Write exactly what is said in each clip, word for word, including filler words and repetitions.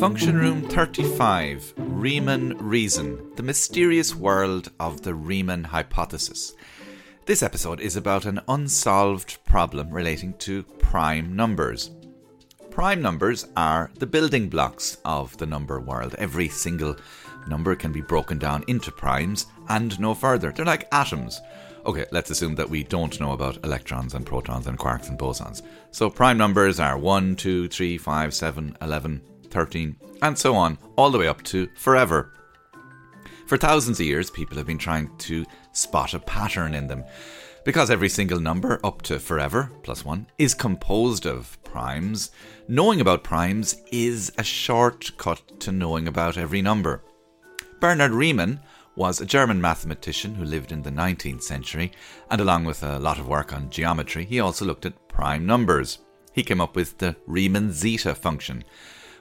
Function Room thirty-five, Riemann Reason, the mysterious world of the Riemann hypothesis. This episode is about an unsolved problem relating to prime numbers. Prime numbers are the building blocks of the number world. Every single number can be broken down into primes and no further. They're like atoms. Okay, let's assume that we don't know about electrons and protons and quarks and bosons. So prime numbers are one, two, three, five, seven, eleven, thirteen, and so on, all the way up to forever. For thousands of years, people have been trying to spot a pattern in them. Because every single number up to forever, plus one, is composed of primes, knowing about primes is a shortcut to knowing about every number. Bernhard Riemann was a German mathematician who lived in the nineteenth century, and along with a lot of work on geometry, he also looked at prime numbers. He came up with the Riemann zeta function,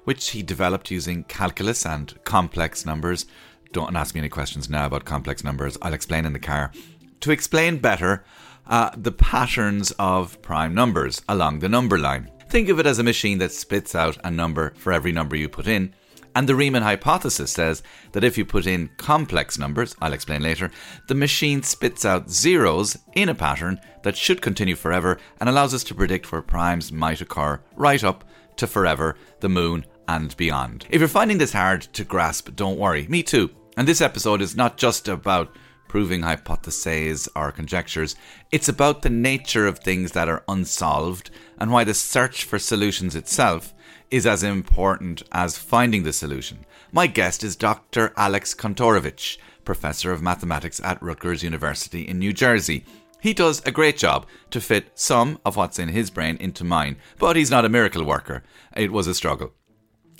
which he developed using calculus and complex numbers. Don't ask me any questions now about complex numbers, I'll explain in the car. To explain better uh, the patterns of prime numbers along the number line. Think of it as a machine that spits out a number for every number you put in. And the Riemann hypothesis says that if you put in complex numbers, I'll explain later, the machine spits out zeros in a pattern that should continue forever and allows us to predict where primes might occur right up to forever, the moon and beyond. If you're finding this hard to grasp, don't worry, me too. And this episode is not just about proving hypotheses or conjectures. It's about the nature of things that are unsolved and why the search for solutions itself is as important as finding the solution. My guest is Doctor Alex Kontorovich, Professor of Mathematics at Rutgers University in New Jersey. He does a great job to fit some of what's in his brain into mine, but he's not a miracle worker. It was a struggle.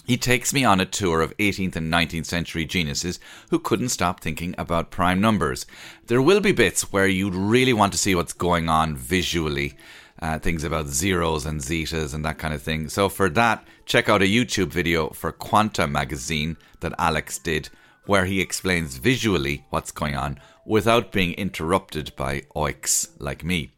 He takes me on a tour of eighteenth and nineteenth century geniuses who couldn't stop thinking about prime numbers. There will be bits where you'd really want to see what's going on visually, uh, things about zeros and zetas and that kind of thing. So for that, check out a YouTube video for Quanta Magazine that Alex did, where he explains visually what's going on without being interrupted by oiks like me.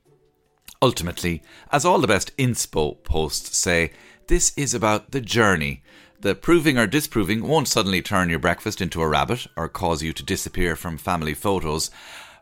Ultimately, as all the best inspo posts say, this is about the journey. The proving or disproving won't suddenly turn your breakfast into a rabbit or cause you to disappear from family photos,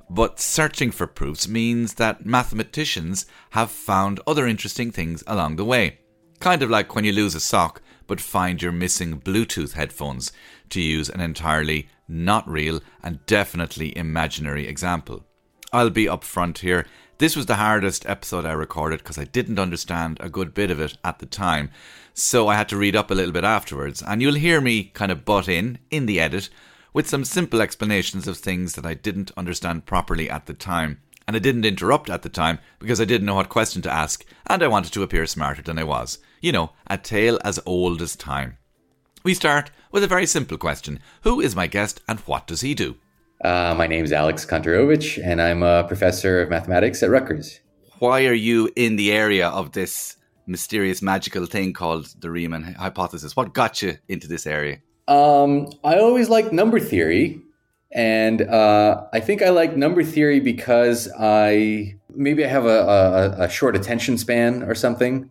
but searching for proofs means that mathematicians have found other interesting things along the way. Kind of like when you lose a sock but find your missing Bluetooth headphones, to use an entirely not real and definitely imaginary example. I'll be upfront here. This was the hardest episode I recorded because I didn't understand a good bit of it at the time. So I had to read up a little bit afterwards. And you'll hear me kind of butt in, in the edit, with some simple explanations of things that I didn't understand properly at the time. And I didn't interrupt at the time because I didn't know what question to ask and I wanted to appear smarter than I was. You know, a tale as old as time. We start with a very simple question. Who is my guest and what does he do? Uh, my name is Alex Kontorovich, and I'm a professor of mathematics at Rutgers. Why are you in the area of this mysterious, magical thing called the Riemann hypothesis? What got you into this area? Um, I always liked number theory, and uh, I think I like number theory because I maybe I have a, a, a short attention span or something,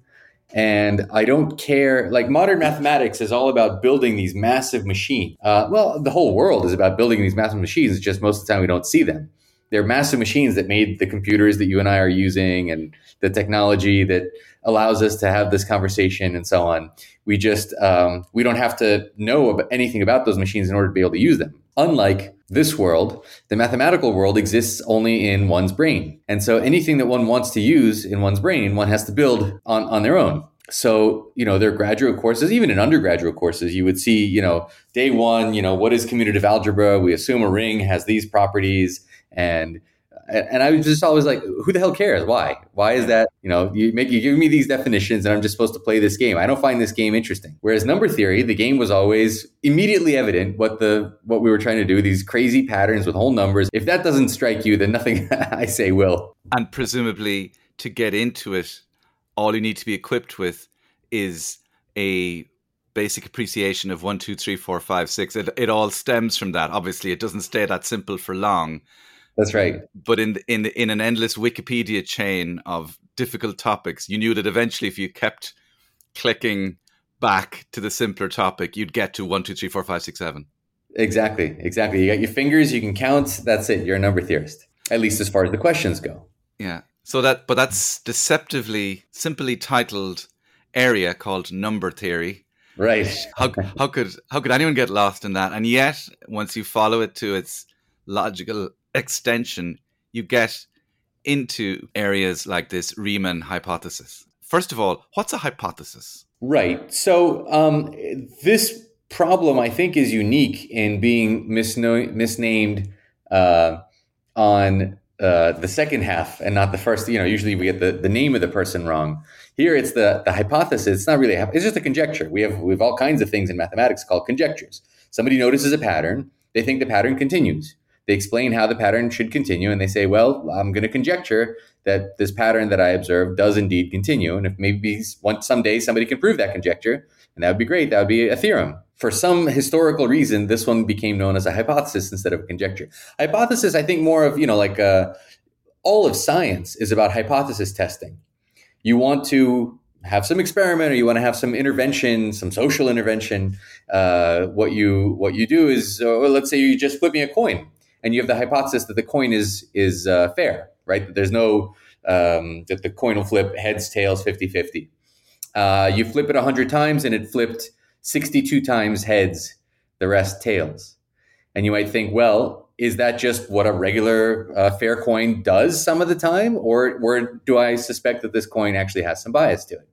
and I don't care. Like, modern mathematics is all about building these massive machines. Uh, well, the whole world is about building these massive machines. It's just most of the time we don't see them. They're massive machines that made the computers that you and I are using and the technology that allows us to have this conversation and so on. We just, um, we don't have to know anything about those machines in order to be able to use them. Unlike this world, the mathematical world exists only in one's brain. And so anything that one wants to use in one's brain, one has to build on, on their own. So, you know, their graduate courses, even in undergraduate courses, you would see, you know, day one, you know, what is commutative algebra? We assume a ring has these properties. And and I was just always like, who the hell cares? Why? Why is that? You know, you make you give me these definitions and I'm just supposed to play this game. I don't find this game interesting. Whereas number theory, the game was always immediately evident what the what we were trying to do, these crazy patterns with whole numbers. If that doesn't strike you, then nothing I say will. And presumably to get into it, all you need to be equipped with is a basic appreciation of one, two, three, four, five, six. It, it all stems from that. Obviously, it doesn't stay that simple for long. That's right. But in in in an endless Wikipedia chain of difficult topics, you knew that eventually if you kept clicking back to the simpler topic, you'd get to one, two, three, four, five, six, seven. Exactly, exactly. You got your fingers, you can count. That's it. You're a number theorist, at least as far as the questions go. Yeah. So that, but that's deceptively simply titled area called number theory. Right. How how could how could anyone get lost in that? And yet, once you follow it to its logical extension, you get into areas like this Riemann hypothesis. First of all, what's a hypothesis? Right. So um, this problem, I think, is unique in being misno- misnamed uh, on uh, the second half and not the first. You know, usually we get the, the name of the person wrong. Here, it's the, the hypothesis. It's not really a, it's just a conjecture. We have we have all kinds of things in mathematics called conjectures. Somebody notices a pattern. They think the pattern continues. They explain how the pattern should continue, and they say, well, I'm going to conjecture that this pattern that I observed does indeed continue. And if maybe one, someday somebody can prove that conjecture, and that would be great. That would be a theorem. For some historical reason, this one became known as a hypothesis instead of a conjecture. Hypothesis, I think more of, you know, like uh, all of science is about hypothesis testing. You want to have some experiment, or you want to have some intervention, some social intervention. Uh, what you what you do is, uh, well, let's say you just flip me a coin, and you have the hypothesis that the coin is is uh, fair, right? That there's no um, that the coin will flip heads, tails, fifty-fifty. Uh, you flip it a hundred times, and it flipped sixty-two times heads, the rest tails. And you might think, well, is that just what a regular uh, fair coin does some of the time? Or, or do I suspect that this coin actually has some bias to it?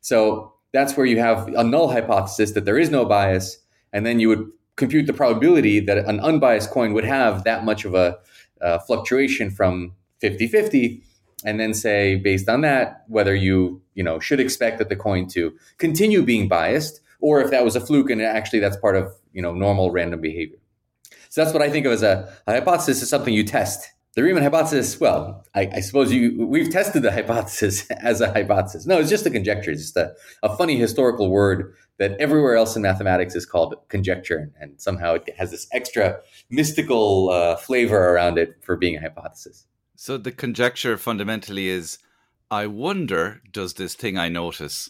So that's where you have a null hypothesis that there is no bias. And then you would compute the probability that an unbiased coin would have that much of a uh, fluctuation from fifty-fifty. And then say, based on that, whether you, you know, should expect that the coin to continue being biased, or if that was a fluke and actually that's part of, you know, normal random behavior. So that's what I think of as a, a hypothesis is something you test. The Riemann hypothesis, well, I, I suppose you we've tested the hypothesis as a hypothesis. No, it's just a conjecture. It's just a, a funny historical word that everywhere else in mathematics is called conjecture. And somehow it has this extra mystical uh, flavor around it for being a hypothesis. So the conjecture fundamentally is, I wonder, does this thing I notice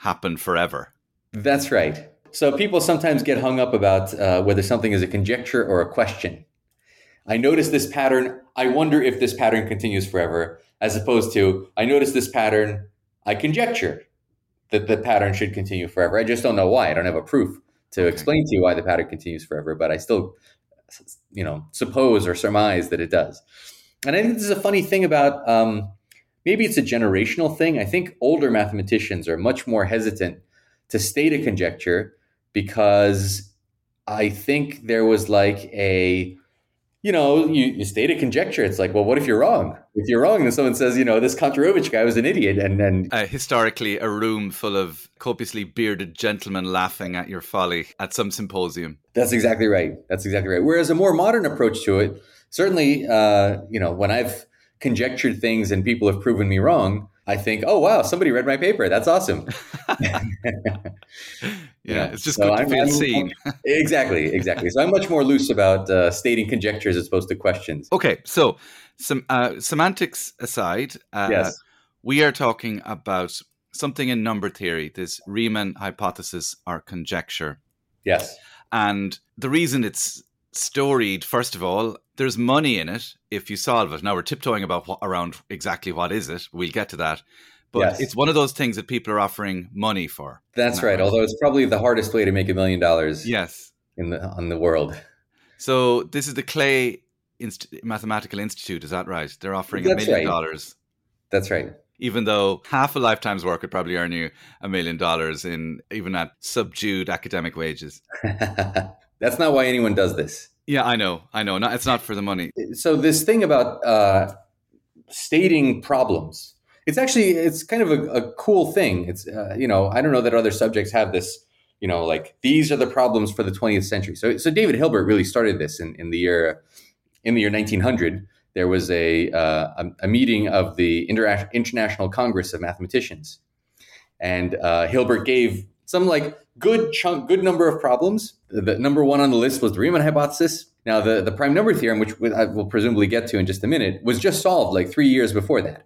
happen forever? That's right. So people sometimes get hung up about uh, whether something is a conjecture or a question. I notice this pattern. I wonder if this pattern continues forever, as opposed to I notice this pattern. I conjecture that the pattern should continue forever. I just don't know why. I don't have a proof to okay. explain to you why the pattern continues forever, but I still, you know, suppose or surmise that it does. And I think this is a funny thing about um, maybe it's a generational thing. I think older mathematicians are much more hesitant to state a conjecture, because I think there was like a, you know, you, you state a conjecture. It's like, well, what if you're wrong? If you're wrong, then someone says, you know, this Kontorovich guy was an idiot. And then uh, historically, a room full of copiously bearded gentlemen laughing at your folly at some symposium. That's exactly right. That's exactly right. Whereas a more modern approach to it, certainly, uh, you know, when I've conjectured things and people have proven me wrong, I think, oh, wow, somebody read my paper. That's awesome. yeah, yeah, it's just so good to I'm, feel I'm, seen. exactly, exactly. So I'm much more loose about uh, stating conjectures as opposed to questions. Okay, so some uh, semantics aside, uh, yes. we are talking about something in number theory, this Riemann hypothesis or conjecture. Yes. And the reason it's storied, first of all, there's money in it if you solve it. Now we're tiptoeing about wh- around exactly what is it. We'll get to that. But yes. It's one of those things that people are offering money for. That's right. Way. Although it's probably the hardest way to make a million dollars. Yes. In the on the world. So this is the Clay Inst- Mathematical Institute. Is that right? They're offering That's a million right. dollars. That's right. Even though half a lifetime's work would probably earn you a million dollars in even at subdued academic wages. That's not why anyone does this. Yeah, I know. I know. Not, it's not for the money. So this thing about uh, stating problems, it's actually, it's kind of a, a cool thing. It's, uh, you know, I don't know that other subjects have this, you know, like these are the problems for the twentieth century. So so David Hilbert really started this in, in the year, in the year nineteen hundred. There was a, uh, a, a meeting of the Inter- International Congress of Mathematicians. And uh, Hilbert gave some like good chunk, good number of problems. The number one on the list was the Riemann hypothesis. Now, the, the prime number theorem, which I will presumably get to in just a minute, was just solved like three years before that.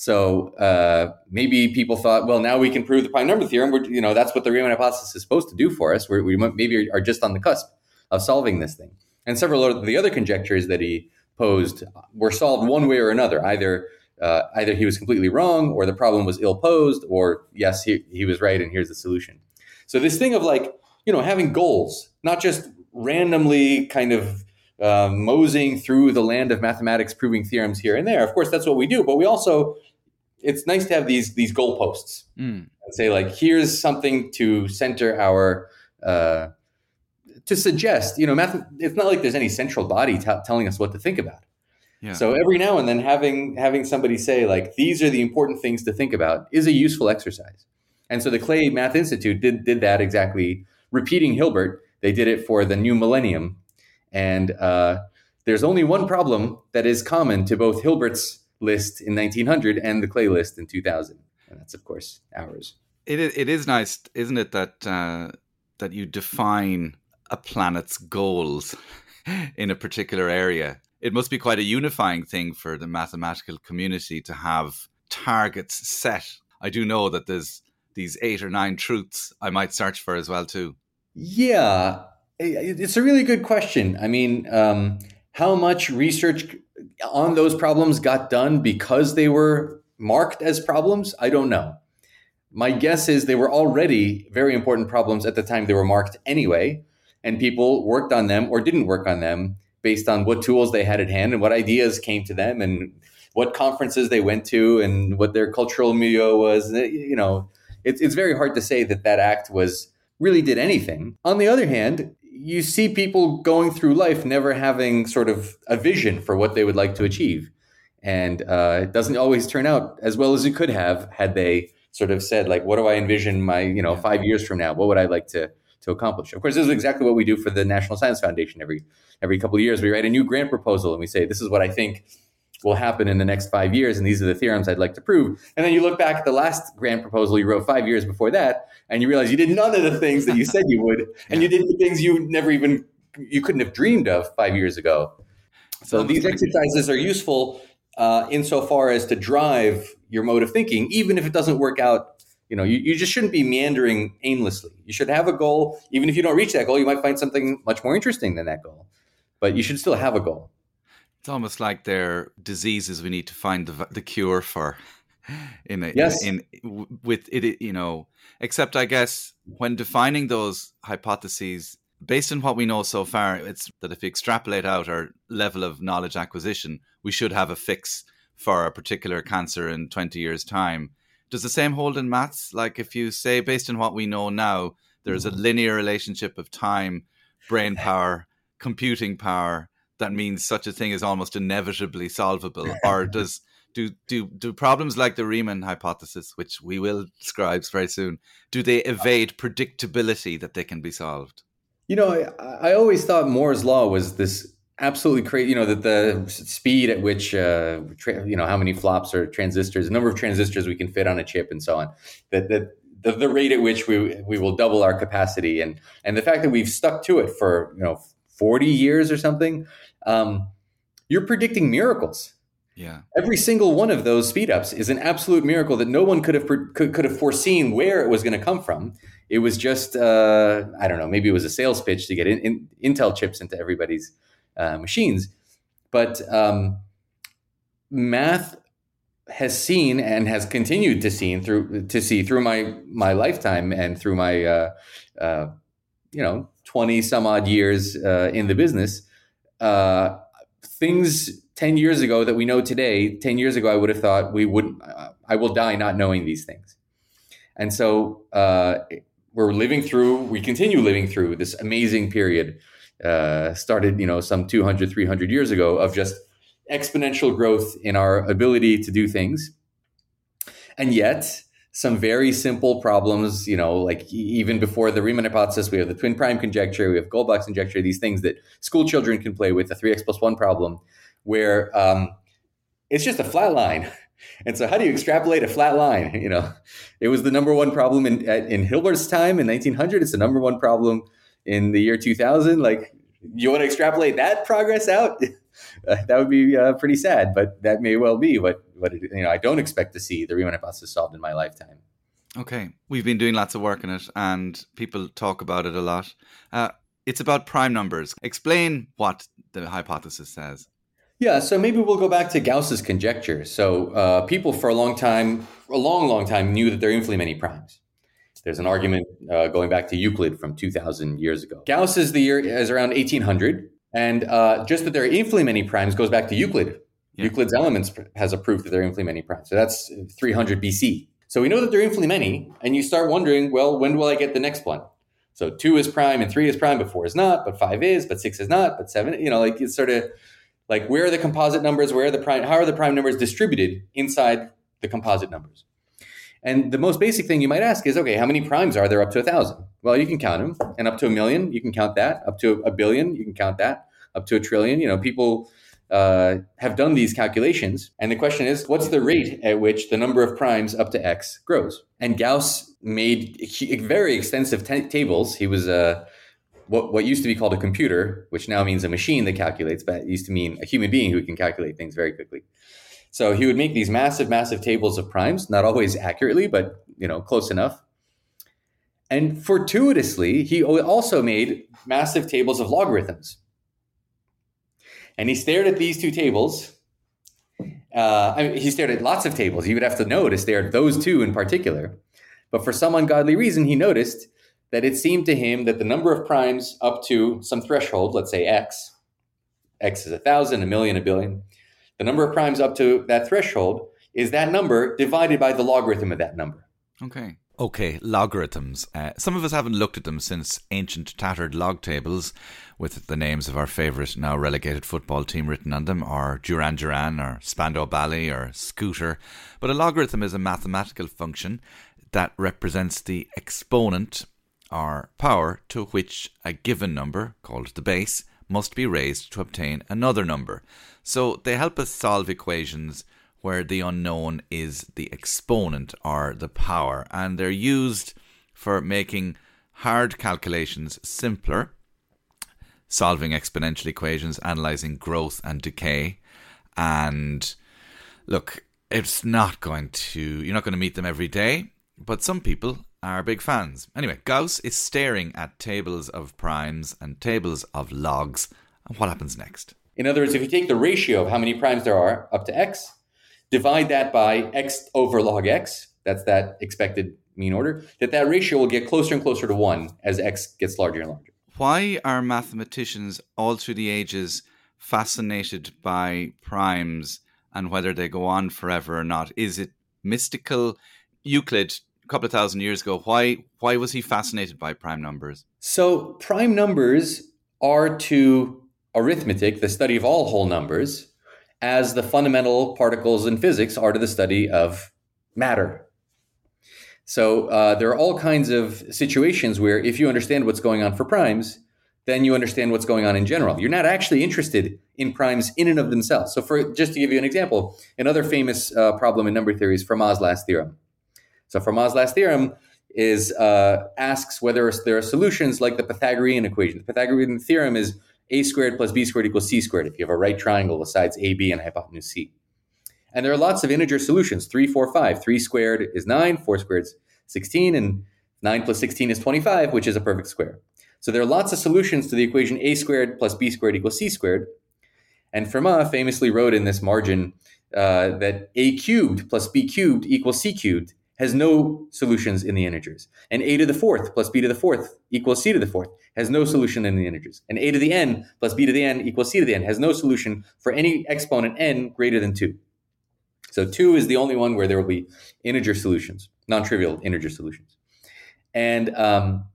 So uh, maybe people thought, well, now we can prove the prime number theorem. We're, you know, that's what the Riemann hypothesis is supposed to do for us. We're, we maybe are just on the cusp of solving this thing. And several of the other conjectures that he posed were solved one way or another. Either uh, either he was completely wrong, or the problem was ill posed, or yes, he, he was right, and here's the solution. So this thing of like, you know, having goals, not just randomly kind of uh, moseying through the land of mathematics, proving theorems here and there. Of course, that's what we do, but we also, it's nice to have these these goalposts mm. and say like, here's something to center our, uh, to suggest, you know, math. It's not like there's any central body t- telling us what to think about. Yeah. So every now and then having having somebody say like, these are the important things to think about is a useful exercise. And so the Clay Math Institute did did that exactly, repeating Hilbert. They did it for the new millennium. And uh, there's only one problem that is common to both Hilbert's list in nineteen hundred and the Clay list in two thousand. And that's, of course, ours. It, it is nice, isn't it, that uh, that you define a planet's goals in a particular area. It must be quite a unifying thing for the mathematical community to have targets set. I do know that there's these eight or nine truths I might search for as well, too. Yeah, it's a really good question. I mean, um, how much research on those problems got done because they were marked as problems? I don't know. My guess is they were already very important problems at the time they were marked anyway, and people worked on them or didn't work on them based on what tools they had at hand and what ideas came to them and what conferences they went to and what their cultural milieu was. You know, it's, it's very hard to say that that act was really did anything. On the other hand, you see people going through life never having sort of a vision for what they would like to achieve. And uh, it doesn't always turn out as well as it could have had they sort of said, like, what do I envision my, you know, five years from now? What would I like to to accomplish? Of course, this is exactly what we do for the National Science Foundation. Every every couple of years, we write a new grant proposal and we say, this is what I think will happen in the next five years, and these are the theorems I'd like to prove. And then you look back at the last grant proposal you wrote five years before that, and you realize you did none of the things that you said you would, and yeah. you did the things you never even you couldn't have dreamed of five years ago. So these exercises are useful uh, insofar as to drive your mode of thinking, even if it doesn't work out. You know, you, you just shouldn't be meandering aimlessly. You should have a goal. Even if you don't reach that goal, you might find something much more interesting than that goal. But you should still have a goal. It's almost like they're diseases we need to find the, the cure for. In a, yes. In, in with it, you know. Except, I guess, when defining those hypotheses, based on what we know so far, it's that if we extrapolate out our level of knowledge acquisition, we should have a fix for a particular cancer in twenty years' time. Does the same hold in maths? Like, if you say, based on what we know now, there's a linear relationship of time, brain power, computing power, that means such a thing is almost inevitably solvable? Or does do do do problems like the Riemann hypothesis, which we will describe very soon, do they evade predictability that they can be solved? You know, I, I always thought Moore's law was this absolutely crazy. You know, that the speed at which uh, tra- you know how many flops or transistors, the number of transistors we can fit on a chip, and so on. That that. The, the rate at which we we will double our capacity, and and the fact that we've stuck to it for you know forty years or something, um, you're predicting miracles. Yeah, every single one of those speed ups is an absolute miracle that no one could have could, could have foreseen where it was going to come from. It was just uh, I don't know, maybe it was a sales pitch to get in, in, Intel chips into everybody's uh, machines. But um, math has seen and has continued to see through to see through my my lifetime and through my uh, uh, you know twenty some odd years uh, in the business uh, things. ten years ago that we know today, ten years ago, I would have thought we wouldn't, uh, I will die not knowing these things. And so uh, we're living through, we continue living through this amazing period uh, started, you know, some two hundred, three hundred years ago of just exponential growth in our ability to do things. And yet some very simple problems, you know, like even before the Riemann hypothesis, we have the twin prime conjecture, we have Goldbach's conjecture, these things that school children can play with, the three x plus one problem, where um, it's just a flat line. And so how do you extrapolate a flat line? You know, it was the number one problem in in Hilbert's time in nineteen hundred. It's the number one problem in the year two thousand. Like, you want to extrapolate that progress out? uh, that would be uh, pretty sad, but that may well be what, what it, you know, I don't expect to see the Riemann hypothesis solved in my lifetime. Okay. We've been doing lots of work on it and people talk about it a lot. Uh, it's about prime numbers. Explain what the hypothesis says. Yeah, so maybe we'll go back to Gauss's conjecture. So uh, people for a long time, a long, long time, knew that there are infinitely many primes. There's an argument uh, going back to Euclid from two thousand years ago. Gauss is the year is around eighteen hundred, and uh, just that there are infinitely many primes goes back to Euclid. Yeah. Euclid's Elements has a proof that there are infinitely many primes. So that's three hundred B C. So we know that there are infinitely many, and you start wondering, well, when will I get the next one? So two is prime, and three is prime, but four is not, but five is, but six is not, but seven, you know, like it's sort of... Like, where are the composite numbers? Where are the prime? How are the prime numbers distributed inside the composite numbers? And the most basic thing you might ask is, okay, how many primes are there up to a thousand? Well, you can count them, and up to a million, you can count that. Up to a billion, you can count that. Up to a trillion, you know, people uh, have done these calculations. And the question is, what's the rate at which the number of primes up to X grows? And Gauss made very extensive t- tables. He was a uh, What what used to be called a computer, which now means a machine that calculates, but it used to mean a human being who can calculate things very quickly. So he would make these massive, massive tables of primes, not always accurately, but you know, close enough. And fortuitously, he also made massive tables of logarithms. And he stared at these two tables. Uh, I mean, he stared at lots of tables. You would have to know to stare at those two in particular. But for some ungodly reason, he noticed that it seemed to him that the number of primes up to some threshold, let's say X, X is a thousand, a million, a billion, the number of primes up to that threshold is that number divided by the logarithm of that number. Okay. Okay, logarithms. Uh, some of us haven't looked at them since ancient tattered log tables with the names of our favourite now relegated football team written on them, or Duran Duran, or Spandau Ballet, or Scooter. But a logarithm is a mathematical function that represents the exponent or power to which a given number, called the base, must be raised to obtain another number. So they help us solve equations where the unknown is the exponent or the power, and they're used for making hard calculations simpler, solving exponential equations, analysing growth and decay. And look, it's not going to, you're not going to meet them every day, but some people are big fans. Anyway, Gauss is staring at tables of primes and tables of logs. And what happens next? In other words, if you take the ratio of how many primes there are up to X, divide that by X over log X, that's that expected mean order, that that ratio will get closer and closer to one as X gets larger and larger. Why are mathematicians all through the ages fascinated by primes and whether they go on forever or not? Is it mystical? Euclid, couple of thousand years ago, why why was he fascinated by prime numbers? So prime numbers are to arithmetic, the study of all whole numbers, as the fundamental particles in physics are to the study of matter. So uh, there are all kinds of situations where if you understand what's going on for primes, then you understand what's going on in general. You're not actually interested in primes in and of themselves. So for just to give you an example, another famous uh, problem in number theory is Fermat's Last Theorem. So Fermat's Last Theorem is uh, asks whether there are solutions like the Pythagorean equation. The Pythagorean theorem is a squared plus b squared equals c squared if you have a right triangle with sides a, b, and hypotenuse c. And there are lots of integer solutions, three, four, five. three squared is nine, four squared is sixteen, and nine plus sixteen is twenty-five, which is a perfect square. So there are lots of solutions to the equation a squared plus b squared equals c squared. And Fermat famously wrote in this margin uh, that a cubed plus b cubed equals c cubed has no solutions in the integers. And a to the fourth plus b to the fourth equals c to the fourth has no solution in the integers. And a to the n plus b to the n equals c to the n has no solution for any exponent n greater than two. So two is the only one where there will be integer solutions, non-trivial integer solutions. And um,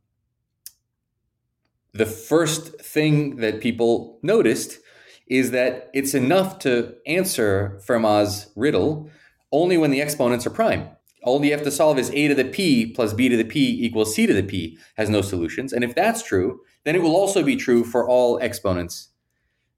the first thing that people noticed is that it's enough to answer Fermat's riddle only when the exponents are prime. All you have to solve is a to the p plus b to the p equals c to the p has no solutions. And if that's true, then it will also be true for all exponents,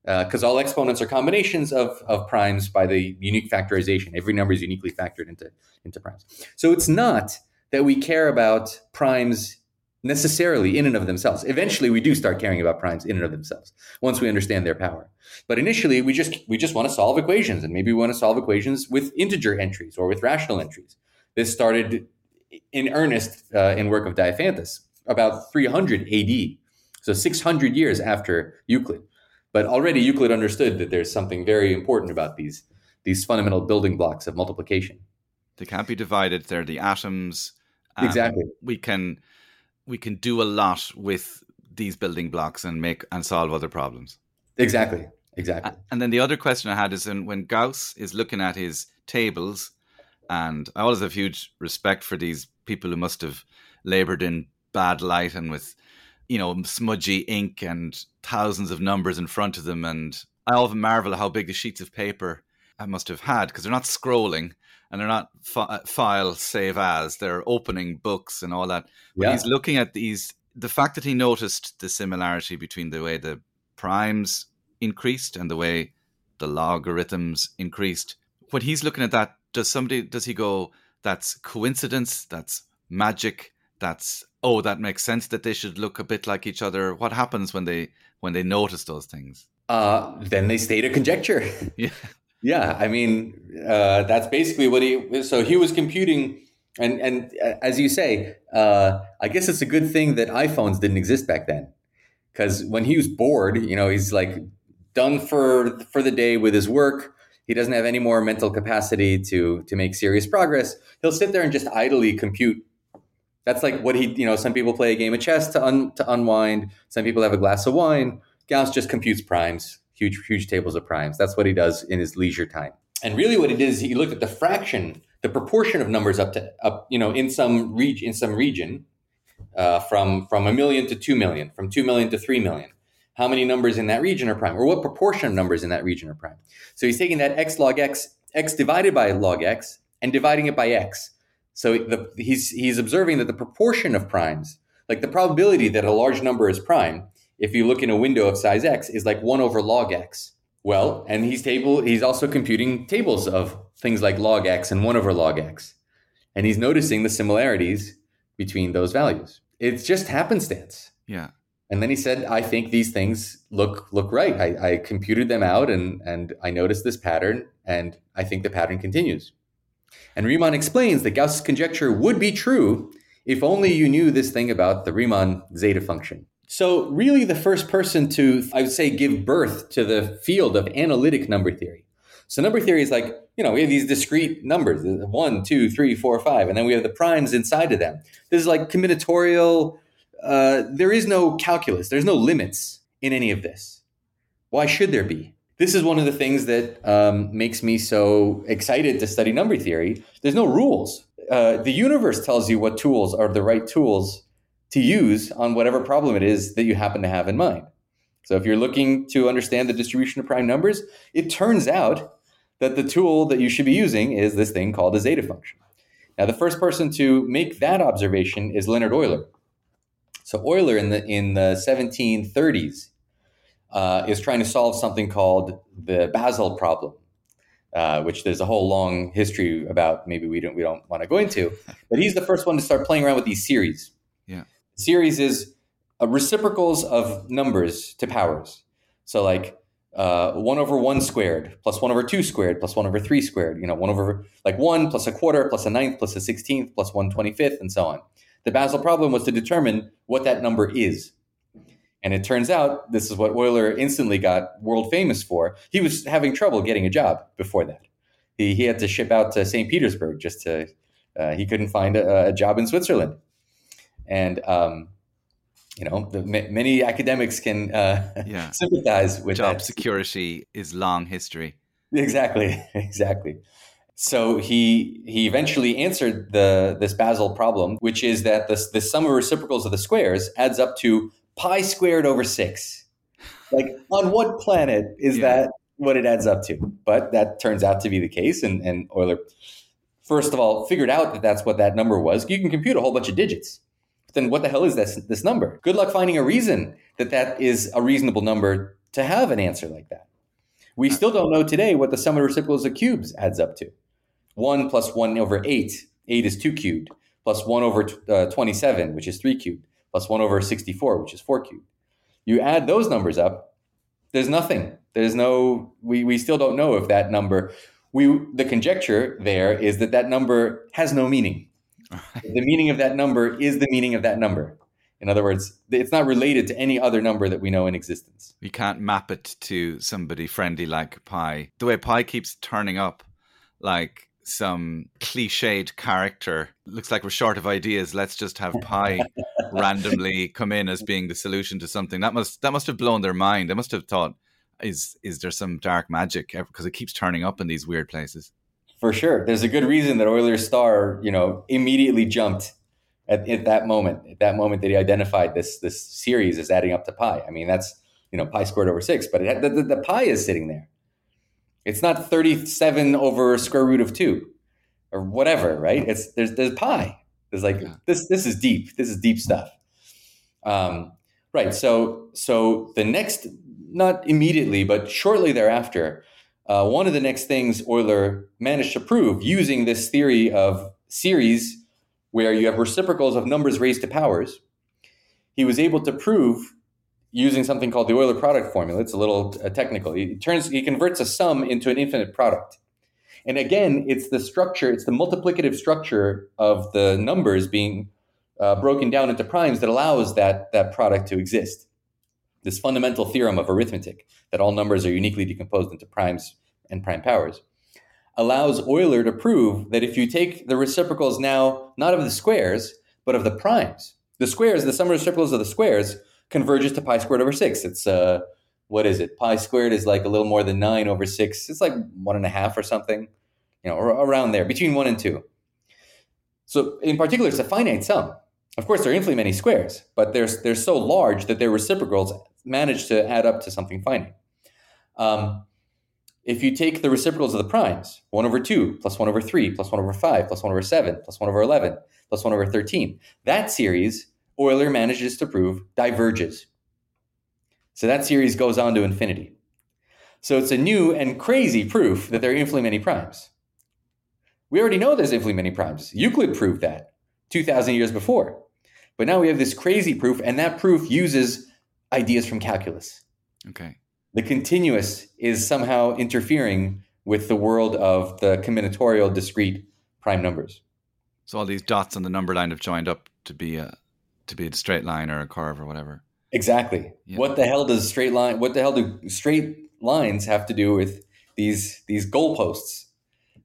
because uh, all exponents are combinations of, of primes by the unique factorization. Every number is uniquely factored into, into primes. So it's not that we care about primes necessarily in and of themselves. Eventually, we do start caring about primes in and of themselves once we understand their power. But initially, we just we just want to solve equations, and maybe we want to solve equations with integer entries or with rational entries. This started in earnest uh, in work of Diophantus about three hundred A D, so six hundred years after Euclid. But already Euclid understood that there's something very important about these these fundamental building blocks of multiplication. They can't be divided. They're the atoms. Um, exactly. We can we can do a lot with these building blocks and make and solve other problems. Exactly. Exactly. And then the other question I had is when Gauss is looking at his tables, and I always have huge respect for these people who must have labored in bad light and with, you know, smudgy ink and thousands of numbers in front of them. And I often marvel at how big the sheets of paper I must have had, because they're not scrolling and they're not fi- file save as, they're opening books and all that. But yeah. He's looking at these, the fact that he noticed the similarity between the way the primes increased and the way the logarithms increased. When he's looking at that, does somebody, does he go, that's coincidence, that's magic, that's, oh, that makes sense that they should look a bit like each other? What happens when they, when they notice those things? Uh, then they state a conjecture. Yeah. Yeah, I mean, uh, that's basically what he... So he was computing, and and as you say, uh, I guess it's a good thing that iPhones didn't exist back then. Because when he was bored, you know, he's like done for for the day with his work. He doesn't have any more mental capacity to to make serious progress. He'll sit there and just idly compute. That's like what he... You know, some people play a game of chess to un, to unwind. Some people have a glass of wine. Gauss just computes primes. Huge, huge tables of primes. That's what he does in his leisure time. And really, what he did is he looked at the fraction, the proportion of numbers up to up, you know, in some region, in some region, uh, from from a million to two million, from two million to three million. How many numbers in that region are prime, or what proportion of numbers in that region are prime? So he's taking that x log x, x divided by log x, and dividing it by x. So the, he's he's observing that the proportion of primes, like the probability that a large number is prime, if you look in a window of size x, is like one over log x. Well, and he's table. He's also computing tables of things like log x and one over log x. And he's noticing the similarities between those values. It's just happenstance. Yeah. And then he said, I think these things look look right. I, I computed them out and, and I noticed this pattern, and I think the pattern continues. And Riemann explains that Gauss's conjecture would be true if only you knew this thing about the Riemann zeta function. So really the first person to, I would say, give birth to the field of analytic number theory. So number theory is like, you know, we have these discrete numbers, one, two, three, four, five, and then we have the primes inside of them. This is like combinatorial. Uh, there is no calculus. There's no limits in any of this. Why should there be? This is one of the things that um, makes me so excited to study number theory. There's no rules. Uh, the universe tells you what tools are the right tools to use on whatever problem it is that you happen to have in mind. So if you're looking to understand the distribution of prime numbers, it turns out that the tool that you should be using is this thing called a zeta function. Now, the first person to make that observation is Leonhard Euler. So Euler in the in the seventeen thirties uh, is trying to solve something called the Basel problem, uh, which there's a whole long history about. Maybe we don't we don't want to go into, but he's the first one to start playing around with these series. Yeah. Series is uh, reciprocals of numbers to powers. So like uh, one over one squared plus one over two squared plus one over three squared, you know, one over like one plus a quarter plus a ninth plus a sixteenth plus one twenty-fifth and so on. The Basel problem was to determine what that number is. And it turns out this is what Euler instantly got world famous for. He was having trouble getting a job before that. He, he had to ship out to Saint Petersburg just to, uh, he couldn't find a, a job in Switzerland. And, um, you know, the, m- many academics can uh, yeah. sympathize with job that. Job security is long history. Exactly, exactly. So he he eventually answered the this Basel problem, which is that the, the sum of reciprocals of the squares adds up to pi squared over six. Like, on what planet is yeah. that what it adds up to? But that turns out to be the case, and, and Euler, first of all, figured out that that's what that number was. You can compute a whole bunch of digits. Then what the hell is this this number? Good luck finding a reason that that is a reasonable number to have an answer like that. We still don't know today what the sum of reciprocals of cubes adds up to. one plus one over eight, eight is two cubed, plus one over uh, twenty-seven, which is three cubed, plus one over sixty-four, which is four cubed. You add those numbers up, there's nothing. There's no, we, we still don't know if that number, we the conjecture there is that that number has no meaning. The meaning of that number is the meaning of that number. In other words, it's not related to any other number that we know in existence. You can't map it to somebody friendly like pi. The way pi keeps turning up like some cliched character, looks like we're short of ideas, let's just have pi randomly come in as being the solution to something. That must that must have blown their mind. They must have thought, is is there some dark magic? Because it keeps turning up in these weird places. For sure. There's a good reason that Euler's star, you know, immediately jumped at, at that moment, at that moment that he identified this this series as adding up to pi. I mean, that's, you know, pi squared over six, but it, the, the, the pi is sitting there. It's not thirty-seven over square root of two or whatever, right? It's there's there's pi. There's like, this this is deep. This is deep stuff. Um, right. So so the next, not immediately, but shortly thereafter, Uh, one of the next things Euler managed to prove using this theory of series where you have reciprocals of numbers raised to powers, he was able to prove using something called the Euler product formula. It's a little uh, technical. He turns, he converts a sum into an infinite product. And again, it's the structure, it's the multiplicative structure of the numbers being uh, broken down into primes that allows that, that product to exist. This fundamental theorem of arithmetic, that all numbers are uniquely decomposed into primes and prime powers, allows Euler to prove that if you take the reciprocals now, not of the squares, but of the primes, the squares, the sum of reciprocals of the squares converges to pi squared over six. It's, uh, what is it? Pi squared is like a little more than nine over six. It's like one and a half or something, you know, or around there, between one and two. So in particular, it's a finite sum. Of course, there are infinitely many squares, but they're, they're so large that their reciprocals manage to add up to something finite. Um, if you take the reciprocals of the primes, one over two, plus one over three, plus one over five, plus one over seven, plus one over eleven, plus one over thirteen, that series, Euler manages to prove, diverges. So that series goes on to infinity. So it's a new and crazy proof that there are infinitely many primes. We already know there's infinitely many primes. Euclid proved that two thousand years before. But now we have this crazy proof, and that proof uses ideas from calculus. Okay. The continuous is somehow interfering with the world of the combinatorial discrete prime numbers. So all these dots on the number line have joined up to be a to be a straight line or a curve or whatever. Exactly. Yeah. What the hell does straight line? What the hell do straight lines have to do with these these goalposts?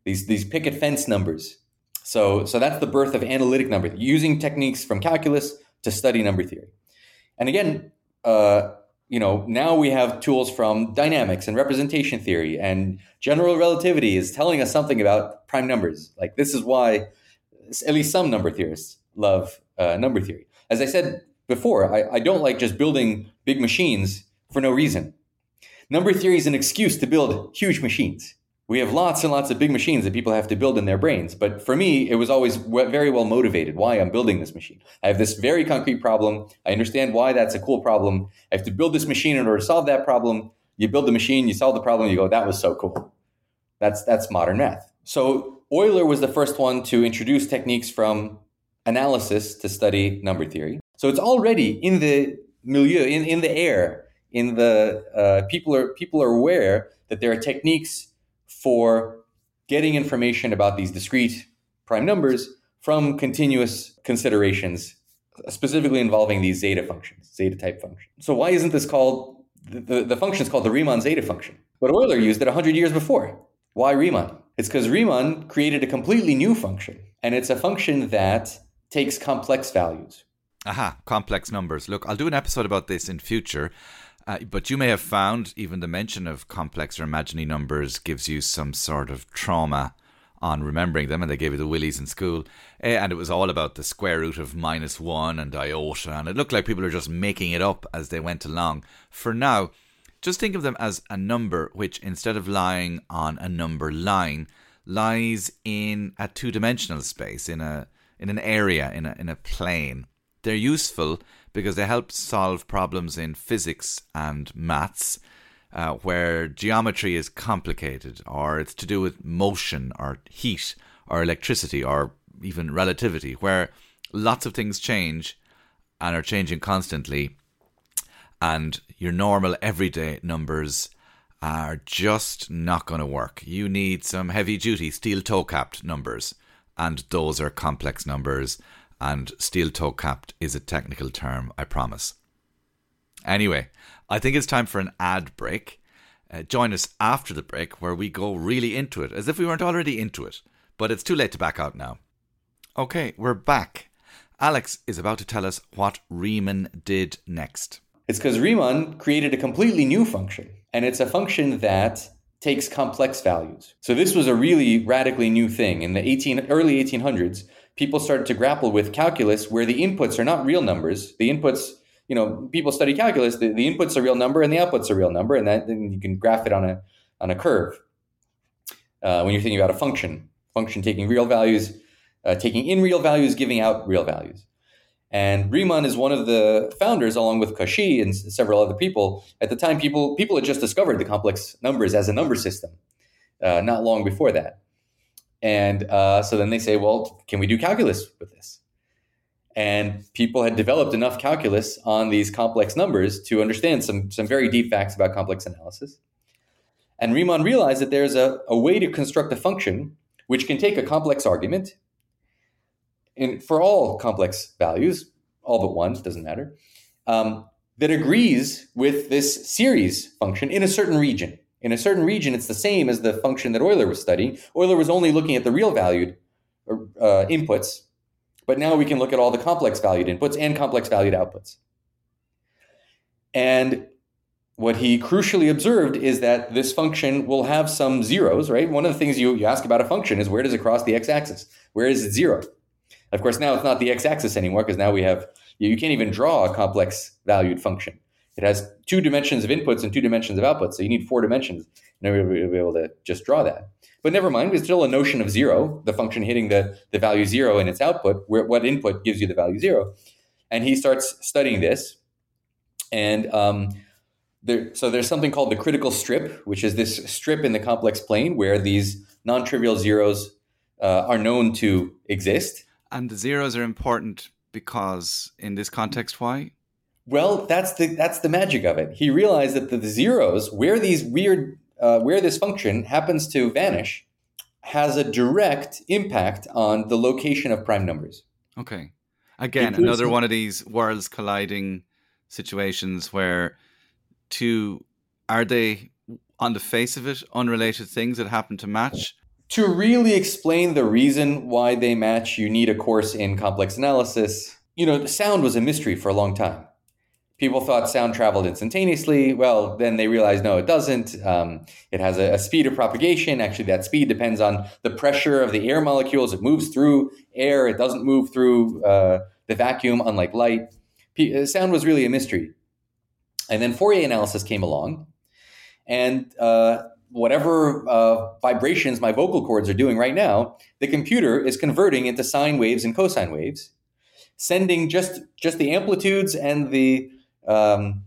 These these picket fence numbers. So, so that's the birth of analytic number, using techniques from calculus to study number theory. And again, uh, you know, now we have tools from dynamics and representation theory, and general relativity is telling us something about prime numbers. Like, this is why at least some number theorists love uh, number theory. As I said before, I, I don't like just building big machines for no reason. Number theory is an excuse to build huge machines. We have lots and lots of big machines that people have to build in their brains. But for me, it was always very well motivated why I'm building this machine. I have this very concrete problem. I understand why that's a cool problem. I have to build this machine in order to solve that problem. You build the machine, you solve the problem, you go, that was so cool. That's that's modern math. So Euler was the first one to introduce techniques from analysis to study number theory. So it's already in the milieu, in, in the air, in the uh, people are people are aware that there are techniques for getting information about these discrete prime numbers from continuous considerations, specifically involving these zeta functions, zeta type functions. So why isn't this called, the, the function is called the Riemann zeta function, but Euler used it one hundred years before. Why Riemann? It's because Riemann created a completely new function, and it's a function that takes complex values. Aha, complex numbers. Look, I'll do an episode about this in future. Uh, but you may have found even the mention of complex or imaginary numbers gives you some sort of trauma on remembering them, and they gave you the willies in school, and it was all about the square root of minus one and iota, and it looked like people were just making it up as they went along. For now, just think of them as a number which, instead of lying on a number line, lies in a two-dimensional space, in a in an area, in a in a plane. They're useful because they help solve problems in physics and maths uh, where geometry is complicated, or it's to do with motion or heat or electricity or even relativity, where lots of things change and are changing constantly, and your normal everyday numbers are just not going to work. You need some heavy-duty steel-toe-capped numbers, and those are complex numbers, and steel-toe-capped is a technical term, I promise. Anyway, I think it's time for an ad break. Uh, join us after the break where we go really into it, as if we weren't already into it, but it's too late to back out now. Okay, we're back. Alex is about to tell us what Riemann did next. It's because Riemann created a completely new function, and it's a function that takes complex values. So this was a really radically new thing. In the eighteen, early eighteen hundreds, people started to grapple with calculus where the inputs are not real numbers. The inputs, you know, people study calculus, the, the input's a real number and the output's a real number, and that, then you can graph it on a on a curve uh, when you're thinking about a function. Function taking real values, uh, taking in real values, giving out real values. And Riemann is one of the founders, along with Cauchy and several other people. At the time, people people had just discovered the complex numbers as a number system, uh, not long before that. And uh, so then they say, well, can we do calculus with this? And people had developed enough calculus on these complex numbers to understand some, some very deep facts about complex analysis. And Riemann realized that there's a, a way to construct a function which can take a complex argument in, for all complex values, all but one, doesn't matter, um, that agrees with this series function in a certain region. In a certain region, it's the same as the function that Euler was studying. Euler was only looking at the real-valued uh, inputs, but now we can look at all the complex valued inputs and complex valued outputs. And what he crucially observed is that this function will have some zeros, right? One of the things you, you ask about a function is, where does it cross the x-axis? Where is it zero? Of course, now it's not the x-axis anymore, because now we have, you, you can't even draw a complex valued function. It has two dimensions of inputs and two dimensions of outputs, so you need four dimensions. Nobody will be able to just draw that. But never mind, it's still a notion of zero, the function hitting the, the value zero in its output, where what input gives you the value zero. And he starts studying this. And um, there, so there's something called the critical strip, which is this strip in the complex plane where these non-trivial zeros uh, are known to exist. And the zeros are important because in this context, why? Well, that's the that's the magic of it. He realized that the, the zeros, where these weird Uh, where this function happens to vanish, has a direct impact on the location of prime numbers. Okay. Again, because another one of these worlds colliding situations where two, are they, on the face of it, unrelated things that happen to match? To really explain the reason why they match, you need a course in complex analysis. You know, sound was a mystery for a long time. People thought sound traveled instantaneously. Well, then they realized, no, it doesn't. Um, it has a, a speed of propagation. Actually, that speed depends on the pressure of the air molecules. It moves through air. It doesn't move through uh, the vacuum, unlike light. P- sound was really a mystery. And then Fourier analysis came along. And uh, whatever uh, vibrations my vocal cords are doing right now, the computer is converting into sine waves and cosine waves, sending just, just the amplitudes and the Um,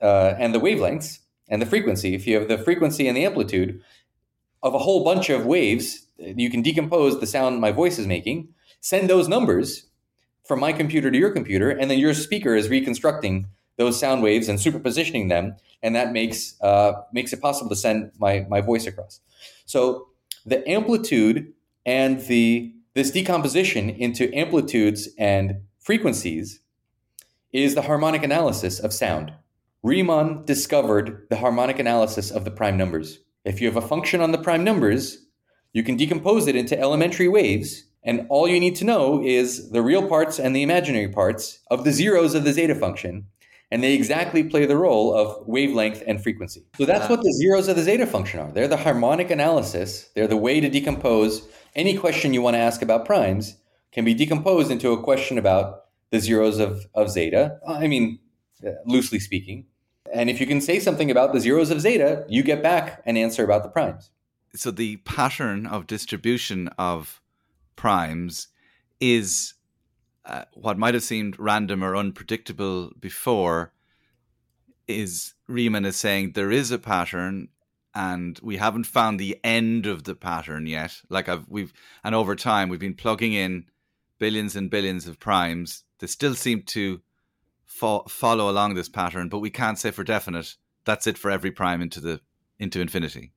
uh, and the wavelengths and the frequency. If you have the frequency and the amplitude of a whole bunch of waves, you can decompose the sound my voice is making, send those numbers from my computer to your computer, and then your speaker is reconstructing those sound waves and superpositioning them, and that makes uh, makes it possible to send my, my voice across. So the amplitude and the this decomposition into amplitudes and frequencies is the harmonic analysis of sound. Riemann discovered the harmonic analysis of the prime numbers. If you have a function on the prime numbers, you can decompose it into elementary waves, and all you need to know is the real parts and the imaginary parts of the zeros of the zeta function, and they exactly play the role of wavelength and frequency. So that's what the zeros of the zeta function are. They're the harmonic analysis. They're the way to decompose any question you want to ask about primes, can be decomposed into a question about the zeros of, of zeta, I mean, loosely speaking. And if you can say something about the zeros of zeta, you get back an answer about the primes. So the pattern of distribution of primes is uh, what might have seemed random or unpredictable before, is Riemann is saying there is a pattern and we haven't found the end of the pattern yet. Like I've, we've, and over time, we've been plugging in billions and billions of primes. They still seem to fo- follow along this pattern, but we can't say for definite that's it for every prime into the into infinity.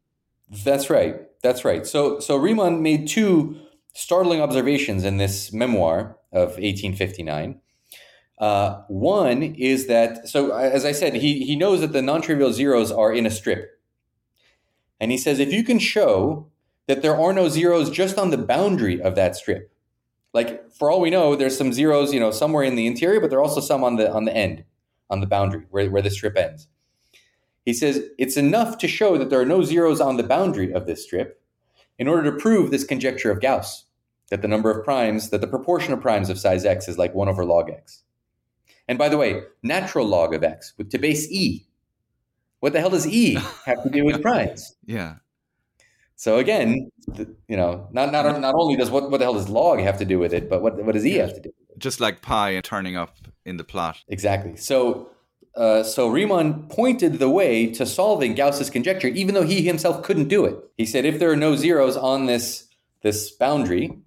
That's right. That's right. So so Riemann made two startling observations in this memoir of eighteen fifty-nine. Uh, one is that, so as I said, he, he knows that the non-trivial zeros are in a strip. And he says, if you can show that there are no zeros just on the boundary of that strip, like for all we know, there's some zeros, you know, somewhere in the interior, but there are also some on the on the end, on the boundary where, where the strip ends. He says, it's enough to show that there are no zeros on the boundary of this strip in order to prove this conjecture of Gauss, that the number of primes, that the proportion of primes of size x is like one over log x. And by the way, natural log of x with to base e. What the hell does e have to do with primes? Yeah. So again, the, you know, not not not only does what, what the hell does log have to do with it, but what what does e have to do with it? Just like pi and turning up in the plot. Exactly. So uh, so Riemann pointed the way to solving Gauss's conjecture, even though he himself couldn't do it. He said, if there are no zeros on this this boundary,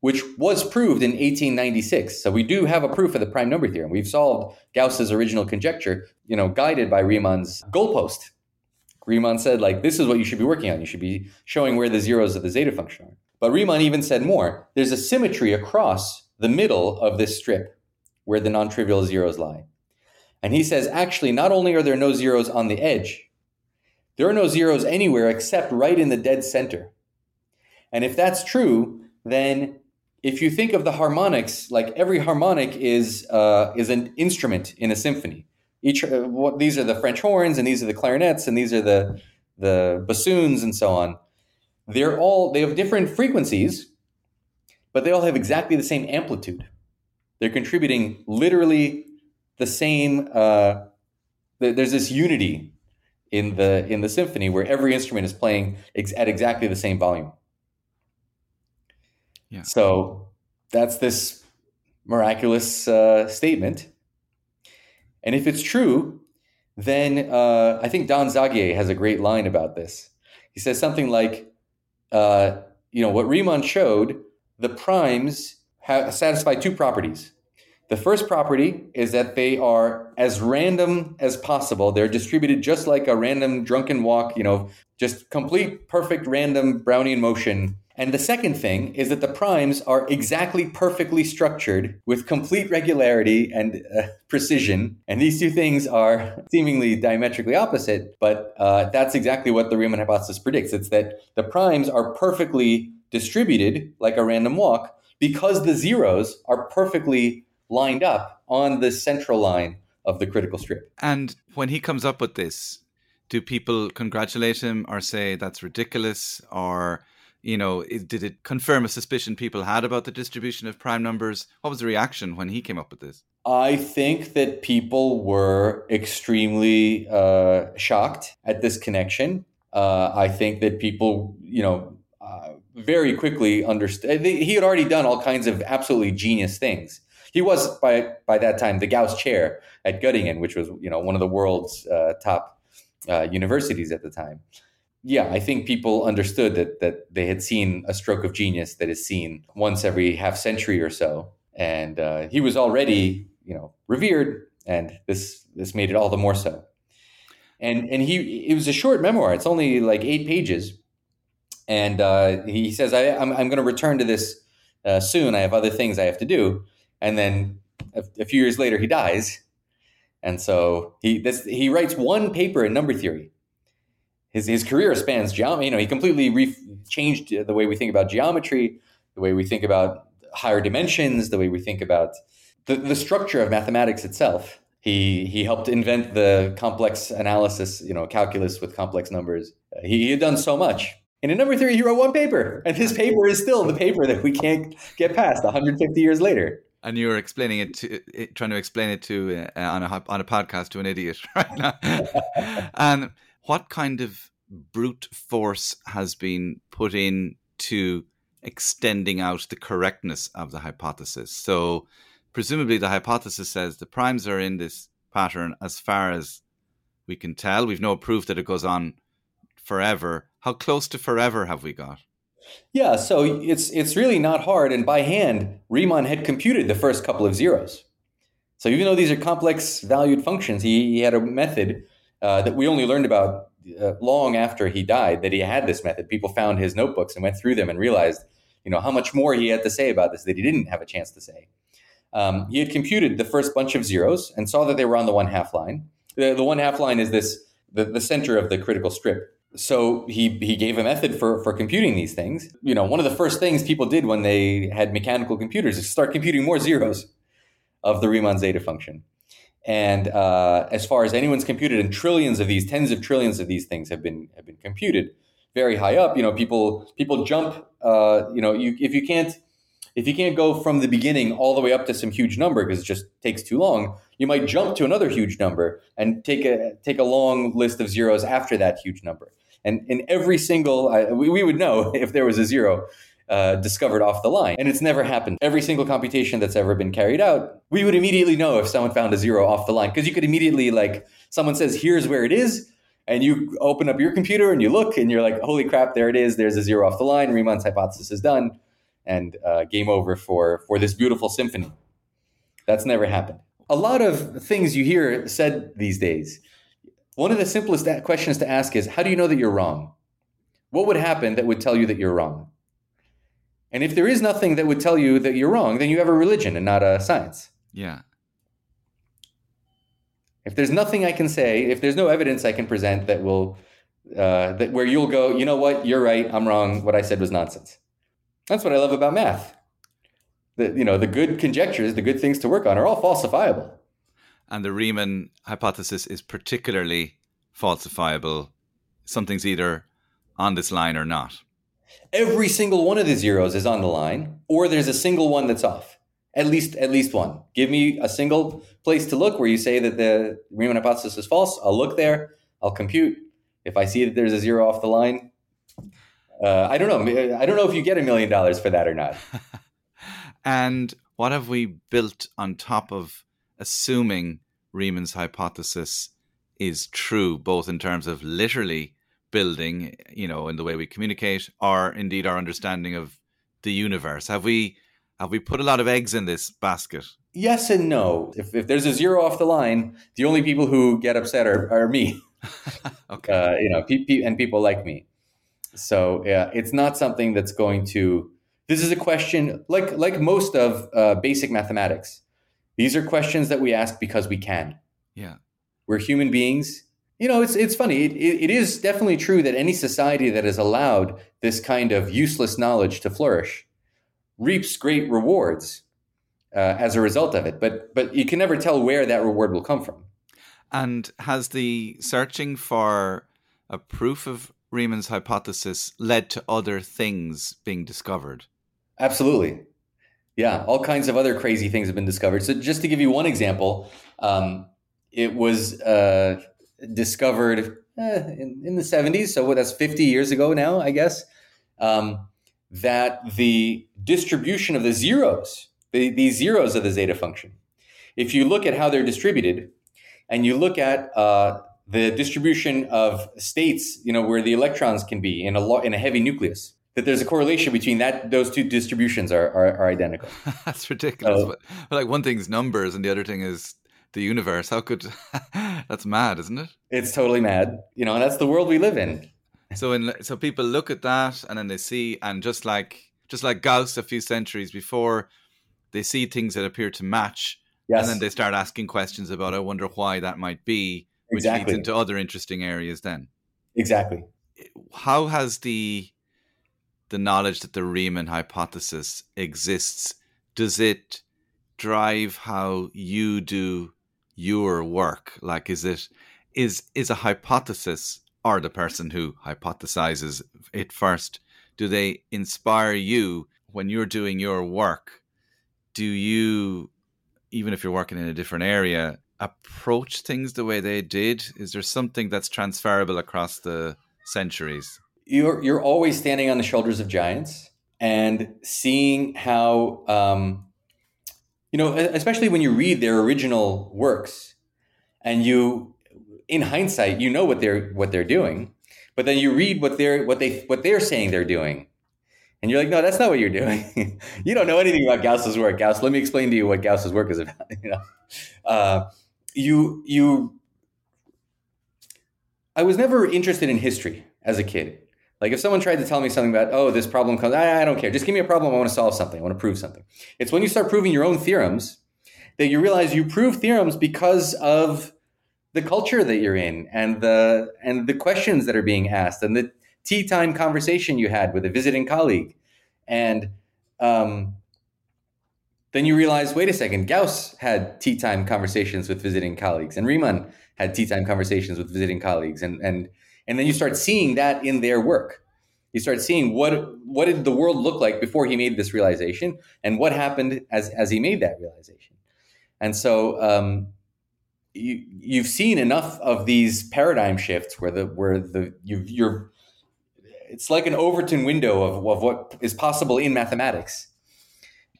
which was proved in eighteen ninety-six. So we do have a proof of the prime number theorem. We've solved Gauss's original conjecture, you know, guided by Riemann's goalpost. Riemann said, like, this is what you should be working on. You should be showing where the zeros of the zeta function are. But Riemann even said more. There's a symmetry across the middle of this strip where the non-trivial zeros lie. And he says, actually, not only are there no zeros on the edge, there are no zeros anywhere except right in the dead center. And if that's true, then if you think of the harmonics, like every harmonic is uh, is an instrument in a symphony. Each uh, what, these are the French horns, and these are the clarinets, and these are the the bassoons, and so on. They're all they have different frequencies, but they all have exactly the same amplitude. They're contributing literally the same. Uh, th- there's this unity in the in the symphony where every instrument is playing ex- at exactly the same volume. Yeah. So that's this miraculous uh, statement. And if it's true, then uh, I think Don Zagier has a great line about this. He says something like, uh, you know, what Riemann showed, the primes ha- satisfy two properties. The first property is that they are as random as possible. They're distributed just like a random drunken walk, you know, just complete, perfect, random Brownian motion. And the second thing is that the primes are exactly perfectly structured with complete regularity and uh, precision. And these two things are seemingly diametrically opposite, but uh, that's exactly what the Riemann hypothesis predicts. It's that the primes are perfectly distributed like a random walk because the zeros are perfectly lined up on the central line of the critical strip. And when he comes up with this, do people congratulate him or say that's ridiculous or... You know, it, did it confirm a suspicion people had about the distribution of prime numbers? What was the reaction when he came up with this? I think that people were extremely uh, shocked at this connection. Uh, I think that people, you know, uh, very quickly understood. He had already done all kinds of absolutely genius things. He was, by by that time, the Gauss chair at Göttingen, which was, you know, one of the world's uh, top uh, universities at the time. Yeah, I think people understood that that they had seen a stroke of genius that is seen once every half century or so, and uh, he was already, you know, revered, and this this made it all the more so. And and he it was a short memoir; it's only like eight pages, and uh, he says, I, "I'm I'm going to return to this uh, soon. I have other things I have to do." And then a, a few years later, he dies, and so he this he writes one paper in number theory. His his career spans geometry. You know, he completely re- changed the way we think about geometry, the way we think about higher dimensions, the way we think about the, the structure of mathematics itself. He he helped invent the complex analysis, you know, calculus with complex numbers. He, he had done so much. And in number theory, he wrote one paper, and his paper is still the paper that we can't get past one hundred fifty years later. And you were explaining it, to, it trying to explain it to uh, on a on a podcast to an idiot right now. And what kind of brute force has been put in to extending out the correctness of the hypothesis? So presumably the hypothesis says the primes are in this pattern as far as we can tell. We've no proof that it goes on forever. How close to forever have we got? Yeah, so it's it's really not hard. And by hand, Riemann had computed the first couple of zeros. So even though these are complex valued functions, he, he had a method uh, that we only learned about uh, long after he died, that he had this method. People found his notebooks and went through them and realized, you know, how much more he had to say about this that he didn't have a chance to say. Um, he had computed the first bunch of zeros and saw that they were on the one half line. The, the one half line is this the, the center of the critical strip. So he he gave a method for, for computing these things. You know, one of the first things people did when they had mechanical computers is start computing more zeros of the Riemann zeta function. And uh, as far as anyone's computed, and trillions of these, tens of trillions of these things have been have been computed very high up. You know, people people jump. Uh, you know, you if you can't if you can't go from the beginning all the way up to some huge number because it just takes too long, you might jump to another huge number and take a take a long list of zeros after that huge number. And in every single, uh, we, we would know if there was a zero uh, discovered off the line. And it's never happened. Every single computation that's ever been carried out, we would immediately know if someone found a zero off the line. Because you could immediately, like, someone says, here's where it is. And you open up your computer and you look and you're like, holy crap, there it is. There's a zero off the line. Riemann's hypothesis is done. And uh, game over for, for this beautiful symphony. That's never happened. A lot of things you hear said these days. One of the simplest questions to ask is, how do you know that you're wrong? What would happen that would tell you that you're wrong? And if there is nothing that would tell you that you're wrong, then you have a religion and not a science. Yeah. If there's nothing I can say, if there's no evidence I can present that will, uh, that where you'll go, you know what, you're right, I'm wrong, what I said was nonsense. That's what I love about math. The, you know, the good conjectures, the good things to work on are all falsifiable. And the Riemann hypothesis is particularly falsifiable. Something's either on this line or not. Every single one of the zeros is on the line, or there's a single one that's off. At least, at least one. Give me a single place to look where you say that the Riemann hypothesis is false. I'll look there. I'll compute. If I see that there's a zero off the line, uh, I don't know. I don't know if you get a million dollars for that or not. And what have we built on top of assuming Riemann's hypothesis is true, both in terms of literally building, you know, in the way we communicate, or indeed our understanding of the universe? Have we have we put a lot of eggs in this basket? Yes and no. If if there's a zero off the line, the only people who get upset are, are me, okay, uh, you know, pe- pe- and people like me. So yeah, it's not something that's going to. This is a question like like most of uh, basic mathematics. These are questions that we ask because we can. Yeah, we're human beings. You know, it's it's funny. It, it, it is definitely true that any society that has allowed this kind of useless knowledge to flourish reaps great rewards uh, as a result of it. But but you can never tell where that reward will come from. And has the searching for a proof of Riemann's hypothesis led to other things being discovered? Absolutely. Yeah, all kinds of other crazy things have been discovered. So just to give you one example, um, it was uh, discovered eh, in, in the seventies, so that's fifty years ago now, I guess, um, that the distribution of the zeros, the, the zeros of the zeta function, if you look at how they're distributed and you look at uh, the distribution of states, you know, where the electrons can be in a lo- in a heavy nucleus, that there's a correlation between that; those two distributions are are, are identical. That's ridiculous. So, but, but like one thing's numbers, and the other thing is the universe. How could? That's mad, isn't it? It's totally mad. You know, and that's the world we live in. So, in, so people look at that, and then they see, and just like just like Gauss, a few centuries before, they see things that appear to match, yes, and then they start asking questions about, I wonder why that might be, which exactly leads into other interesting areas. Then, exactly, how has the the knowledge that the Riemann hypothesis exists, does it drive how you do your work? Like, is it is is a hypothesis, or the person who hypothesizes it first, do they inspire you when you're doing your work? Do you, even if you're working in a different area, approach things the way they did? Is there something that's transferable across the centuries? You're you're always standing on the shoulders of giants and seeing how, um, you know, especially when you read their original works, and you, in hindsight, you know what they're what they're doing, but then you read what they're what they what they're saying they're doing, and you're like, no, that's not what you're doing. You don't know anything about Gauss's work, Gauss. Let me explain to you what Gauss's work is about. You know, uh, you you. I was never interested in history as a kid. Like if someone tried to tell me something about, oh, this problem comes, I, I don't care. Just give me a problem. I want to solve something. I want to prove something. It's when you start proving your own theorems that you realize you prove theorems because of the culture that you're in and the and the questions that are being asked and the tea time conversation you had with a visiting colleague. And um, then you realize, wait a second, Gauss had tea time conversations with visiting colleagues and Riemann had tea time conversations with visiting colleagues. And and and then you start seeing that in their work. You start seeing what what did the world look like before he made this realization and what happened as as he made that realization. And so um, you you've seen enough of these paradigm shifts where the where the you you're it's like an Overton window of, of what is possible in mathematics.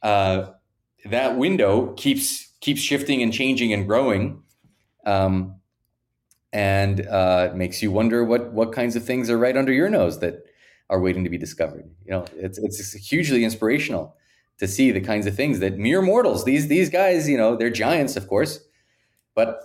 Uh, that window keeps keeps shifting and changing and growing. Um, and uh, makes you wonder what what kinds of things are right under your nose that are waiting to be discovered. You know, it's it's hugely inspirational to see the kinds of things that mere mortals, these these guys, you know, they're giants, of course, but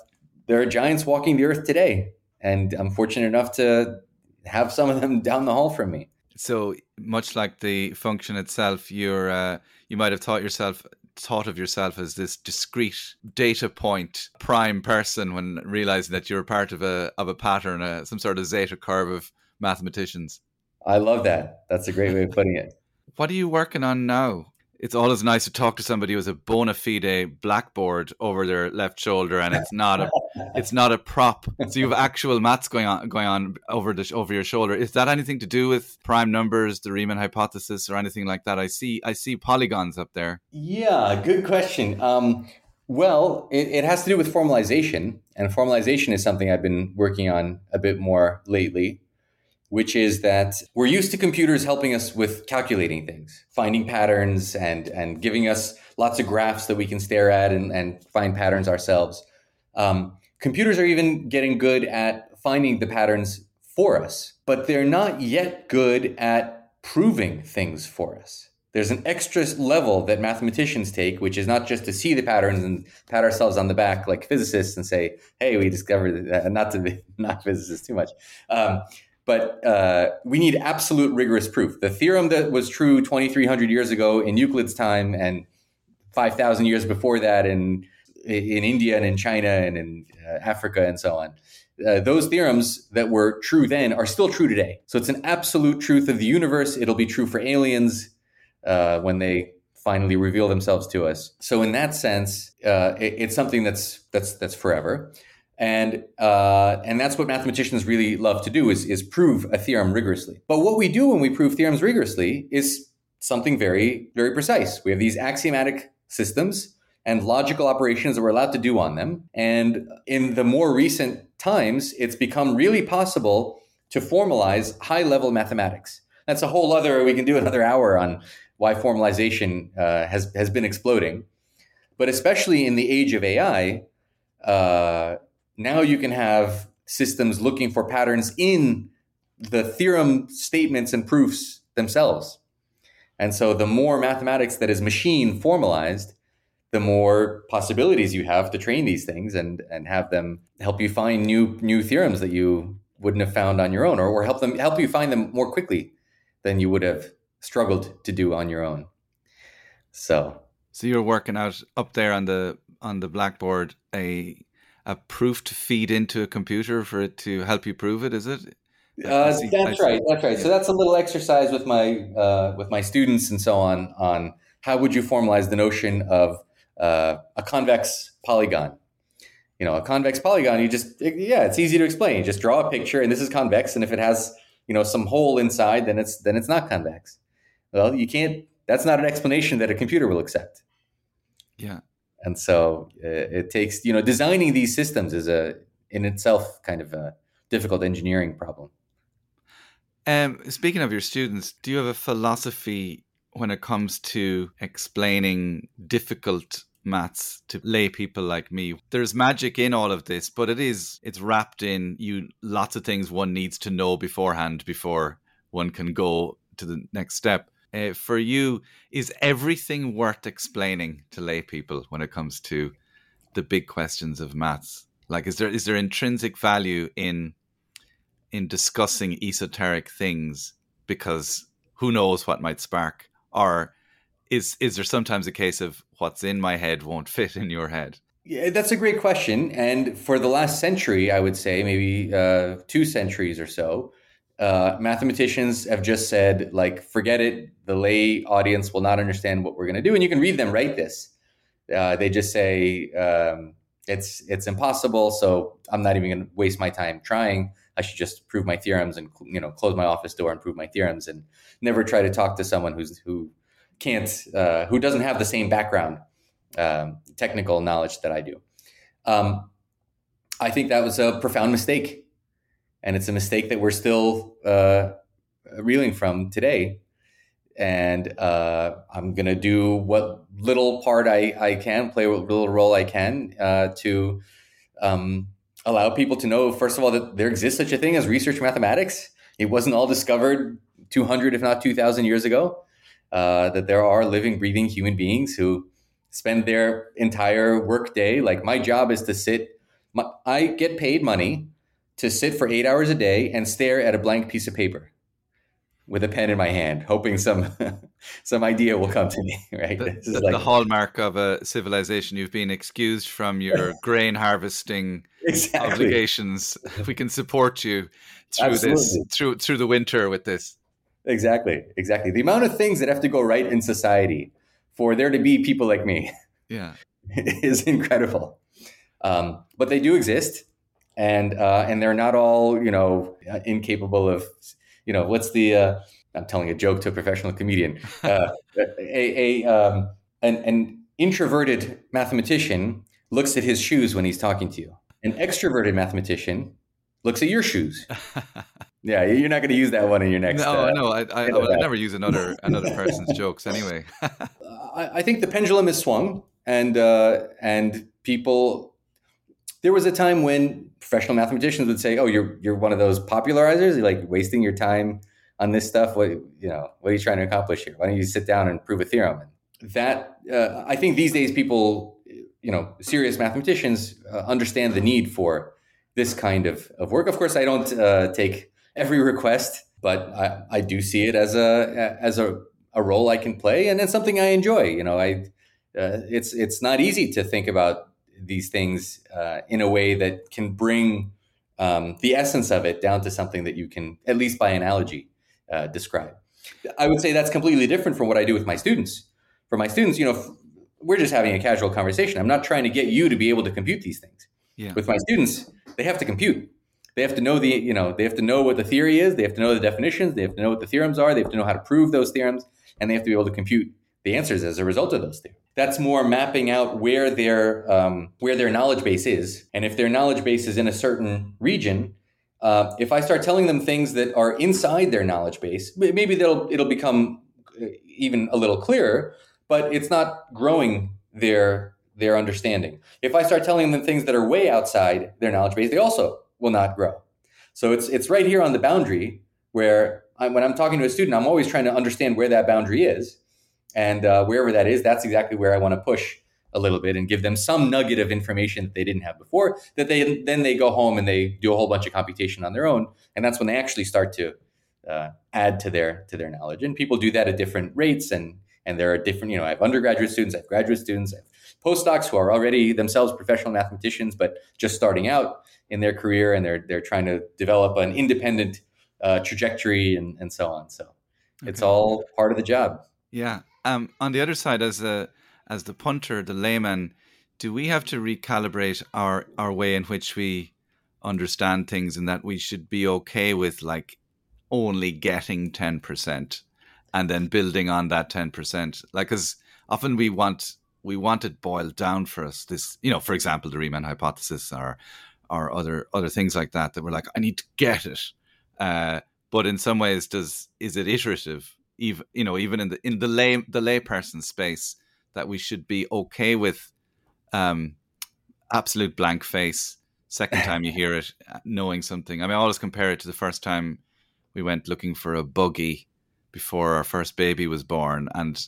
there are giants walking the earth today. And I'm fortunate enough to have some of them down the hall from me. So much like the function itself, you're uh, you might have taught yourself. thought of yourself as this discrete data point prime person when realizing that you're part of a of a pattern, a, some sort of zeta curve of mathematicians. I love that. That's a great way of putting it. What are you working on now? It's always nice to talk to somebody who has a bona fide blackboard over their left shoulder, and it's not a it's not a prop. So you have actual maths going on going on over the over your shoulder. Is that anything to do with prime numbers, the Riemann hypothesis, or anything like that? I see I see polygons up there. Yeah, good question. Um, well, it, it has to do with formalization, and formalization is something I've been working on a bit more lately, which is that we're used to computers helping us with calculating things, finding patterns and and giving us lots of graphs that we can stare at and, and find patterns ourselves. Um, computers are even getting good at finding the patterns for us, but they're not yet good at proving things for us. There's an extra level that mathematicians take, which is not just to see the patterns and pat ourselves on the back like physicists and say, hey, we discovered that, not to be, not physicists too much. Um, But uh, we need absolute rigorous proof. The theorem that was true twenty-three hundred years ago in Euclid's time and five thousand years before that in in India and in China and in uh, Africa and so on. Uh, those theorems that were true then are still true today. So it's an absolute truth of the universe. It'll be true for aliens uh, when they finally reveal themselves to us. So in that sense, uh, it, it's something that's that's that's forever. And uh, and that's what mathematicians really love to do is, is prove a theorem rigorously. But what we do when we prove theorems rigorously is something very, very precise. We have these axiomatic systems and logical operations that we're allowed to do on them. And in the more recent times, it's become really possible to formalize high-level mathematics. That's a whole other, we can do another hour on why formalization uh, has, has been exploding. But especially in the age of A I, uh, now you can have systems looking for patterns in the theorem statements and proofs themselves. And so the more mathematics that is machine formalized, the more possibilities you have to train these things and, and have them help you find new new theorems that you wouldn't have found on your own, or, or help them help you find them more quickly than you would have struggled to do on your own. So, so you're working out up there on the on the blackboard a a proof to feed into a computer for it to help you prove it, is it? Uh, see, that's I right. See. That's right. So that's a little exercise with my uh, with my students and so on, on how would you formalize the notion of uh, a convex polygon? You know, a convex polygon, you just, it, yeah, it's easy to explain. You just draw a picture and this is convex. And if it has, you know, some hole inside, then it's, then it's not convex. Well, you can't, that's not an explanation that a computer will accept. Yeah. And so uh, it takes, you know, designing these systems is a in itself kind of a difficult engineering problem. Um, speaking of your students, do you have a philosophy when it comes to explaining difficult maths to lay people like me? There's magic in all of this, but it is it's wrapped in you lots of things one needs to know beforehand before one can go to the next step. Uh, for you, is everything worth explaining to lay people when it comes to the big questions of maths? Like, is there is there intrinsic value in in discussing esoteric things because who knows what might spark? Or is is there sometimes a case of what's in my head won't fit in your head? Yeah, that's a great question. And for the last century, I would say maybe uh, two centuries or so, uh, mathematicians have just said, like, forget it. The lay audience will not understand what we're going to do. And you can read them write this. Uh, they just say um, it's it's impossible. So I'm not even going to waste my time trying. I should just prove my theorems and, you know, close my office door and prove my theorems and never try to talk to someone who's who can't uh, who doesn't have the same background. Um, technical knowledge that I do. Um, I think that was a profound mistake. And it's a mistake that we're still uh, reeling from today. And uh, I'm going to do what little part I, I can, play what little role I can uh, to um, allow people to know, first of all, that there exists such a thing as research mathematics. It wasn't all discovered two hundred, if not two thousand years ago, uh, that there are living, breathing human beings who spend their entire work day. Like, my job is to sit, my, I get paid money to sit for eight hours a day and stare at a blank piece of paper with a pen in my hand, hoping some some idea will come to me, right? The, this is the, like, the hallmark of a civilization. You've been excused from your grain harvesting exactly. obligations. We can support you through Absolutely. this, through through the winter with this. Exactly, exactly. The amount of things that have to go right in society for there to be people like me yeah. is incredible. Um, but they do exist, and uh, and they're not all, you know, incapable of, you know, what's the, uh, I'm telling a joke to a professional comedian, uh, a, a um, an, an introverted mathematician looks at his shoes when he's talking to you. An extroverted mathematician looks at your shoes. Yeah, you're not going to use that one in your next. No, uh, no, I, I, I would never use another another person's jokes anyway. I, I think the pendulum is swung, and uh, and people. There was a time when professional mathematicians would say, "Oh, you're you're one of those popularizers. You're like wasting your time on this stuff. What you know? What are you trying to accomplish here? Why don't you sit down and prove a theorem?" And that uh, I think these days people, you know, serious mathematicians uh, understand the need for this kind of, of work. Of course, I don't uh, take every request, but I, I do see it as a as a, a role I can play, and it's something I enjoy. You know, I uh, it's it's not easy to think about these things uh, in a way that can bring um, the essence of it down to something that you can, at least by analogy, uh, describe. I would say that's completely different from what I do with my students. For my students, you know, we're just having a casual conversation. I'm not trying to get you to be able to compute these things. Yeah. With my students, they have to compute. They have to know the, you know, they have to know what the theory is. They have to know the definitions. They have to know what the theorems are. They have to know how to prove those theorems, and they have to be able to compute the answers as a result of those theorems. That's more mapping out where their um, where their knowledge base is, and if their knowledge base is in a certain region, uh, if I start telling them things that are inside their knowledge base, maybe they'll it'll become even a little clearer. But it's not growing their their understanding. If I start telling them things that are way outside their knowledge base, they also will not grow. So it's it's right here on the boundary where I, when I'm talking to a student, I'm always trying to understand where that boundary is. And uh, wherever that is, that's exactly where I want to push a little bit and give them some nugget of information that they didn't have before, that they then they go home and they do a whole bunch of computation on their own. And that's when they actually start to uh, add to their to their knowledge. And people do that at different rates. And, and there are different, you know, I have undergraduate students, I have graduate students, I have postdocs who are already themselves professional mathematicians, but just starting out in their career, and they're they're trying to develop an independent uh, trajectory and, and so on. So it's okay. All part of the job. Yeah. Um. On the other side, as a as the punter, the layman, do we have to recalibrate our our way in which we understand things, and that we should be okay with like only getting ten percent, and then building on that ten percent? Like, because often we want. We want it boiled down for us. This, you know, for example, the Riemann hypothesis, or, or other other things like that. That we're like, I need to get it. Uh, but in some ways, does is it iterative? Even you know, even in the in the lay the layperson space, that we should be okay with um, absolute blank face. Second time you hear it, knowing something. I mean, I always compare it to the first time we went looking for a buggy before our first baby was born, and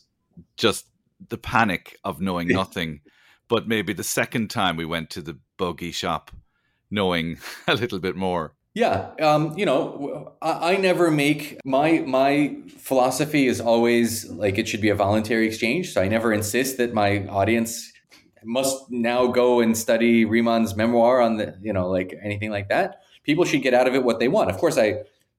just the panic of knowing nothing but maybe the second time we went to the bogey shop knowing a little bit more. Yeah, um, you know, I, I never make, my my philosophy is always like it should be a voluntary exchange. So I never insist that my audience must now go and study Riemann's memoir on the, you know, like anything like that. People should get out of it what they want. Of course, I,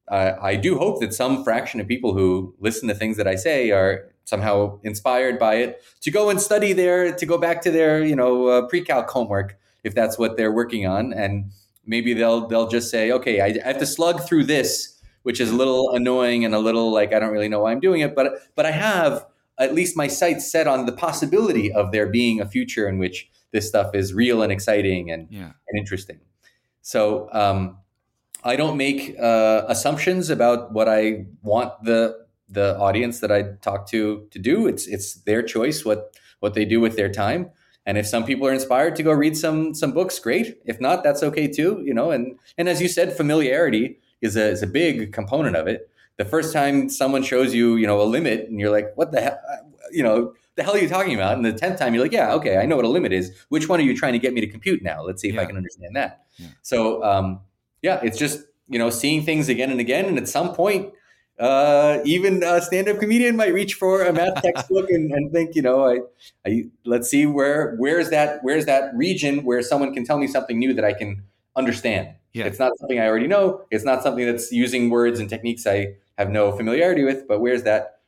I, I do hope that some fraction of people who listen to things that I say are somehow inspired by it to go and study their, to go back to their, you know, uh, pre-calc homework, if that's what they're working on. And maybe they'll they'll just say, okay, I, I have to slug through this, which is a little annoying and a little like, I don't really know why I'm doing it, but but I have at least my sights set on the possibility of there being a future in which this stuff is real and exciting and, yeah. and interesting. So um, I don't make uh, assumptions about what I want the the audience that I talk to to do. It's it's their choice what what they do with their time. And if some people are inspired to go read some some books, great. If not, that's okay too, you know. And and as you said, familiarity is a is a big component of it. The first time someone shows you, you know, a limit, and you're like, what the hell, you know, the hell are you talking about? And the tenth time, you're like, yeah, okay, I know what a limit is. Which one are you trying to get me to compute now? Let's see if yeah. I can understand that. Yeah. So um, yeah, it's just, you know, seeing things again and again, and at some point. Uh, even a stand-up comedian might reach for a math textbook and, and think, you know, I, I let's see where where's that where's that region where someone can tell me something new that I can understand. Yeah. It's not something I already know. It's not something that's using words and techniques I have no familiarity with. But where's that,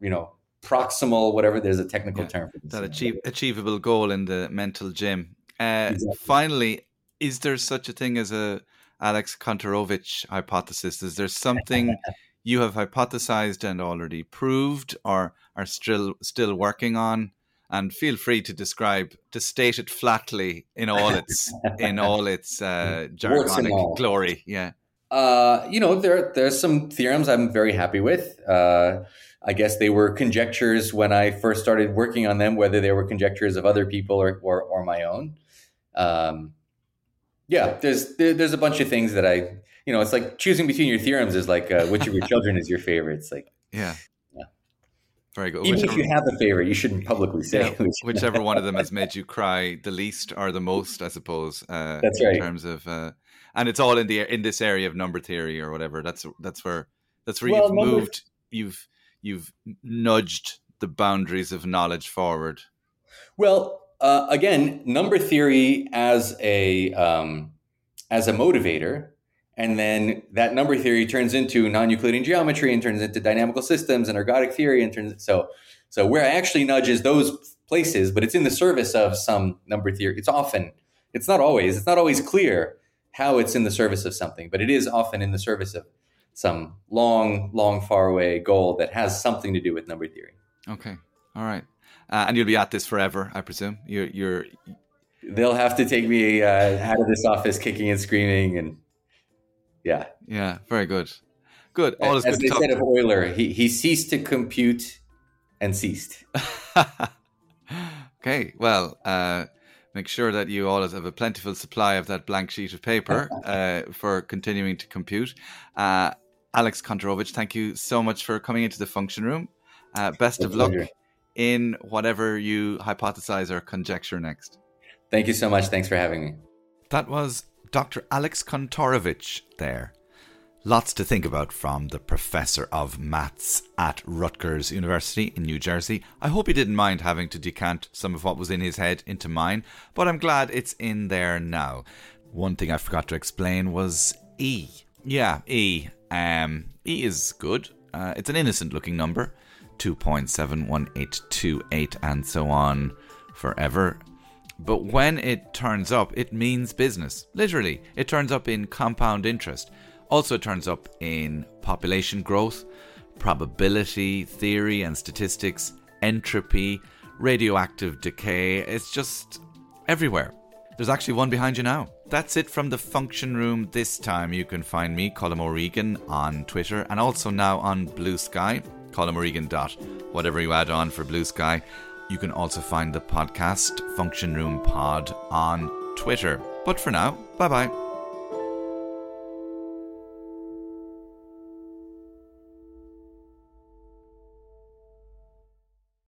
you know, proximal whatever? There's a technical yeah, term for this. That achieve, achievable goal in the mental gym. Uh, exactly. Finally, is there such a thing as a Alex Kontorovich hypothesis? Is there something you have hypothesized and already proved or are still still working on? And feel free to describe, to state it flatly in all its in all its uh, jargonic all. glory. Yeah. Uh, you know, there there's some theorems I'm very happy with. Uh, I guess they were conjectures when I first started working on them, whether they were conjectures of other people or or, or my own. Um, yeah, there's there, there's a bunch of things that I... You know, it's like choosing between your theorems is like uh, which of your children is your favorite. It's like, yeah, yeah. Very good. Even whichever, if you have a favorite, you shouldn't publicly say yeah, whichever one of them has made you cry the least or the most, I suppose. Uh, that's right. In terms of, uh, and it's all in the in this area of number theory or whatever. That's that's where that's where well, you've number... moved. You've you've nudged the boundaries of knowledge forward. Well, uh, again, number theory as a um, as a motivator. And then that number theory turns into non-Euclidean geometry and turns into dynamical systems and ergodic theory. And turns so so where I actually nudge is those places, but it's in the service of some number theory. It's often, it's not always, it's not always clear how it's in the service of something, but it is often in the service of some long, long, faraway goal that has something to do with number theory. Okay. All right. Uh, and you'll be at this forever, I presume. You're, you're... They'll have to take me uh, out of this office kicking and screaming and... Yeah. Yeah. Very good. Good. All is As good they talk- said of Euler, he, he ceased to compute and ceased. Okay. Well, uh, make sure that you always have a plentiful supply of that blank sheet of paper uh, for continuing to compute. Uh, Alex Kontorovich, thank you so much for coming into the function room. Uh, best of luck in whatever you hypothesize or conjecture next. Thank you so much. Thanks for having me. That was Doctor Alex Kontorovich there. Lots to think about from the professor of maths at Rutgers University in New Jersey. I hope he didn't mind having to decant some of what was in his head into mine, but I'm glad it's in there now. One thing I forgot to explain was E. Yeah, E. Um, E is good. Uh, it's an innocent looking number. two point seven one eight two eight and so on forever. But when it turns up, it means business. Literally, it turns up in compound interest. Also, it turns up in population growth, probability theory and statistics, entropy, radioactive decay. It's just everywhere. There's actually one behind you now. That's it from the function room this time. You can find me, Colum O'Regan, on Twitter and also now on Blue Sky, Colum O'Regan dot whatever you add on for Blue Sky. You can also find the podcast Function Room Pod on Twitter. But for now, bye-bye.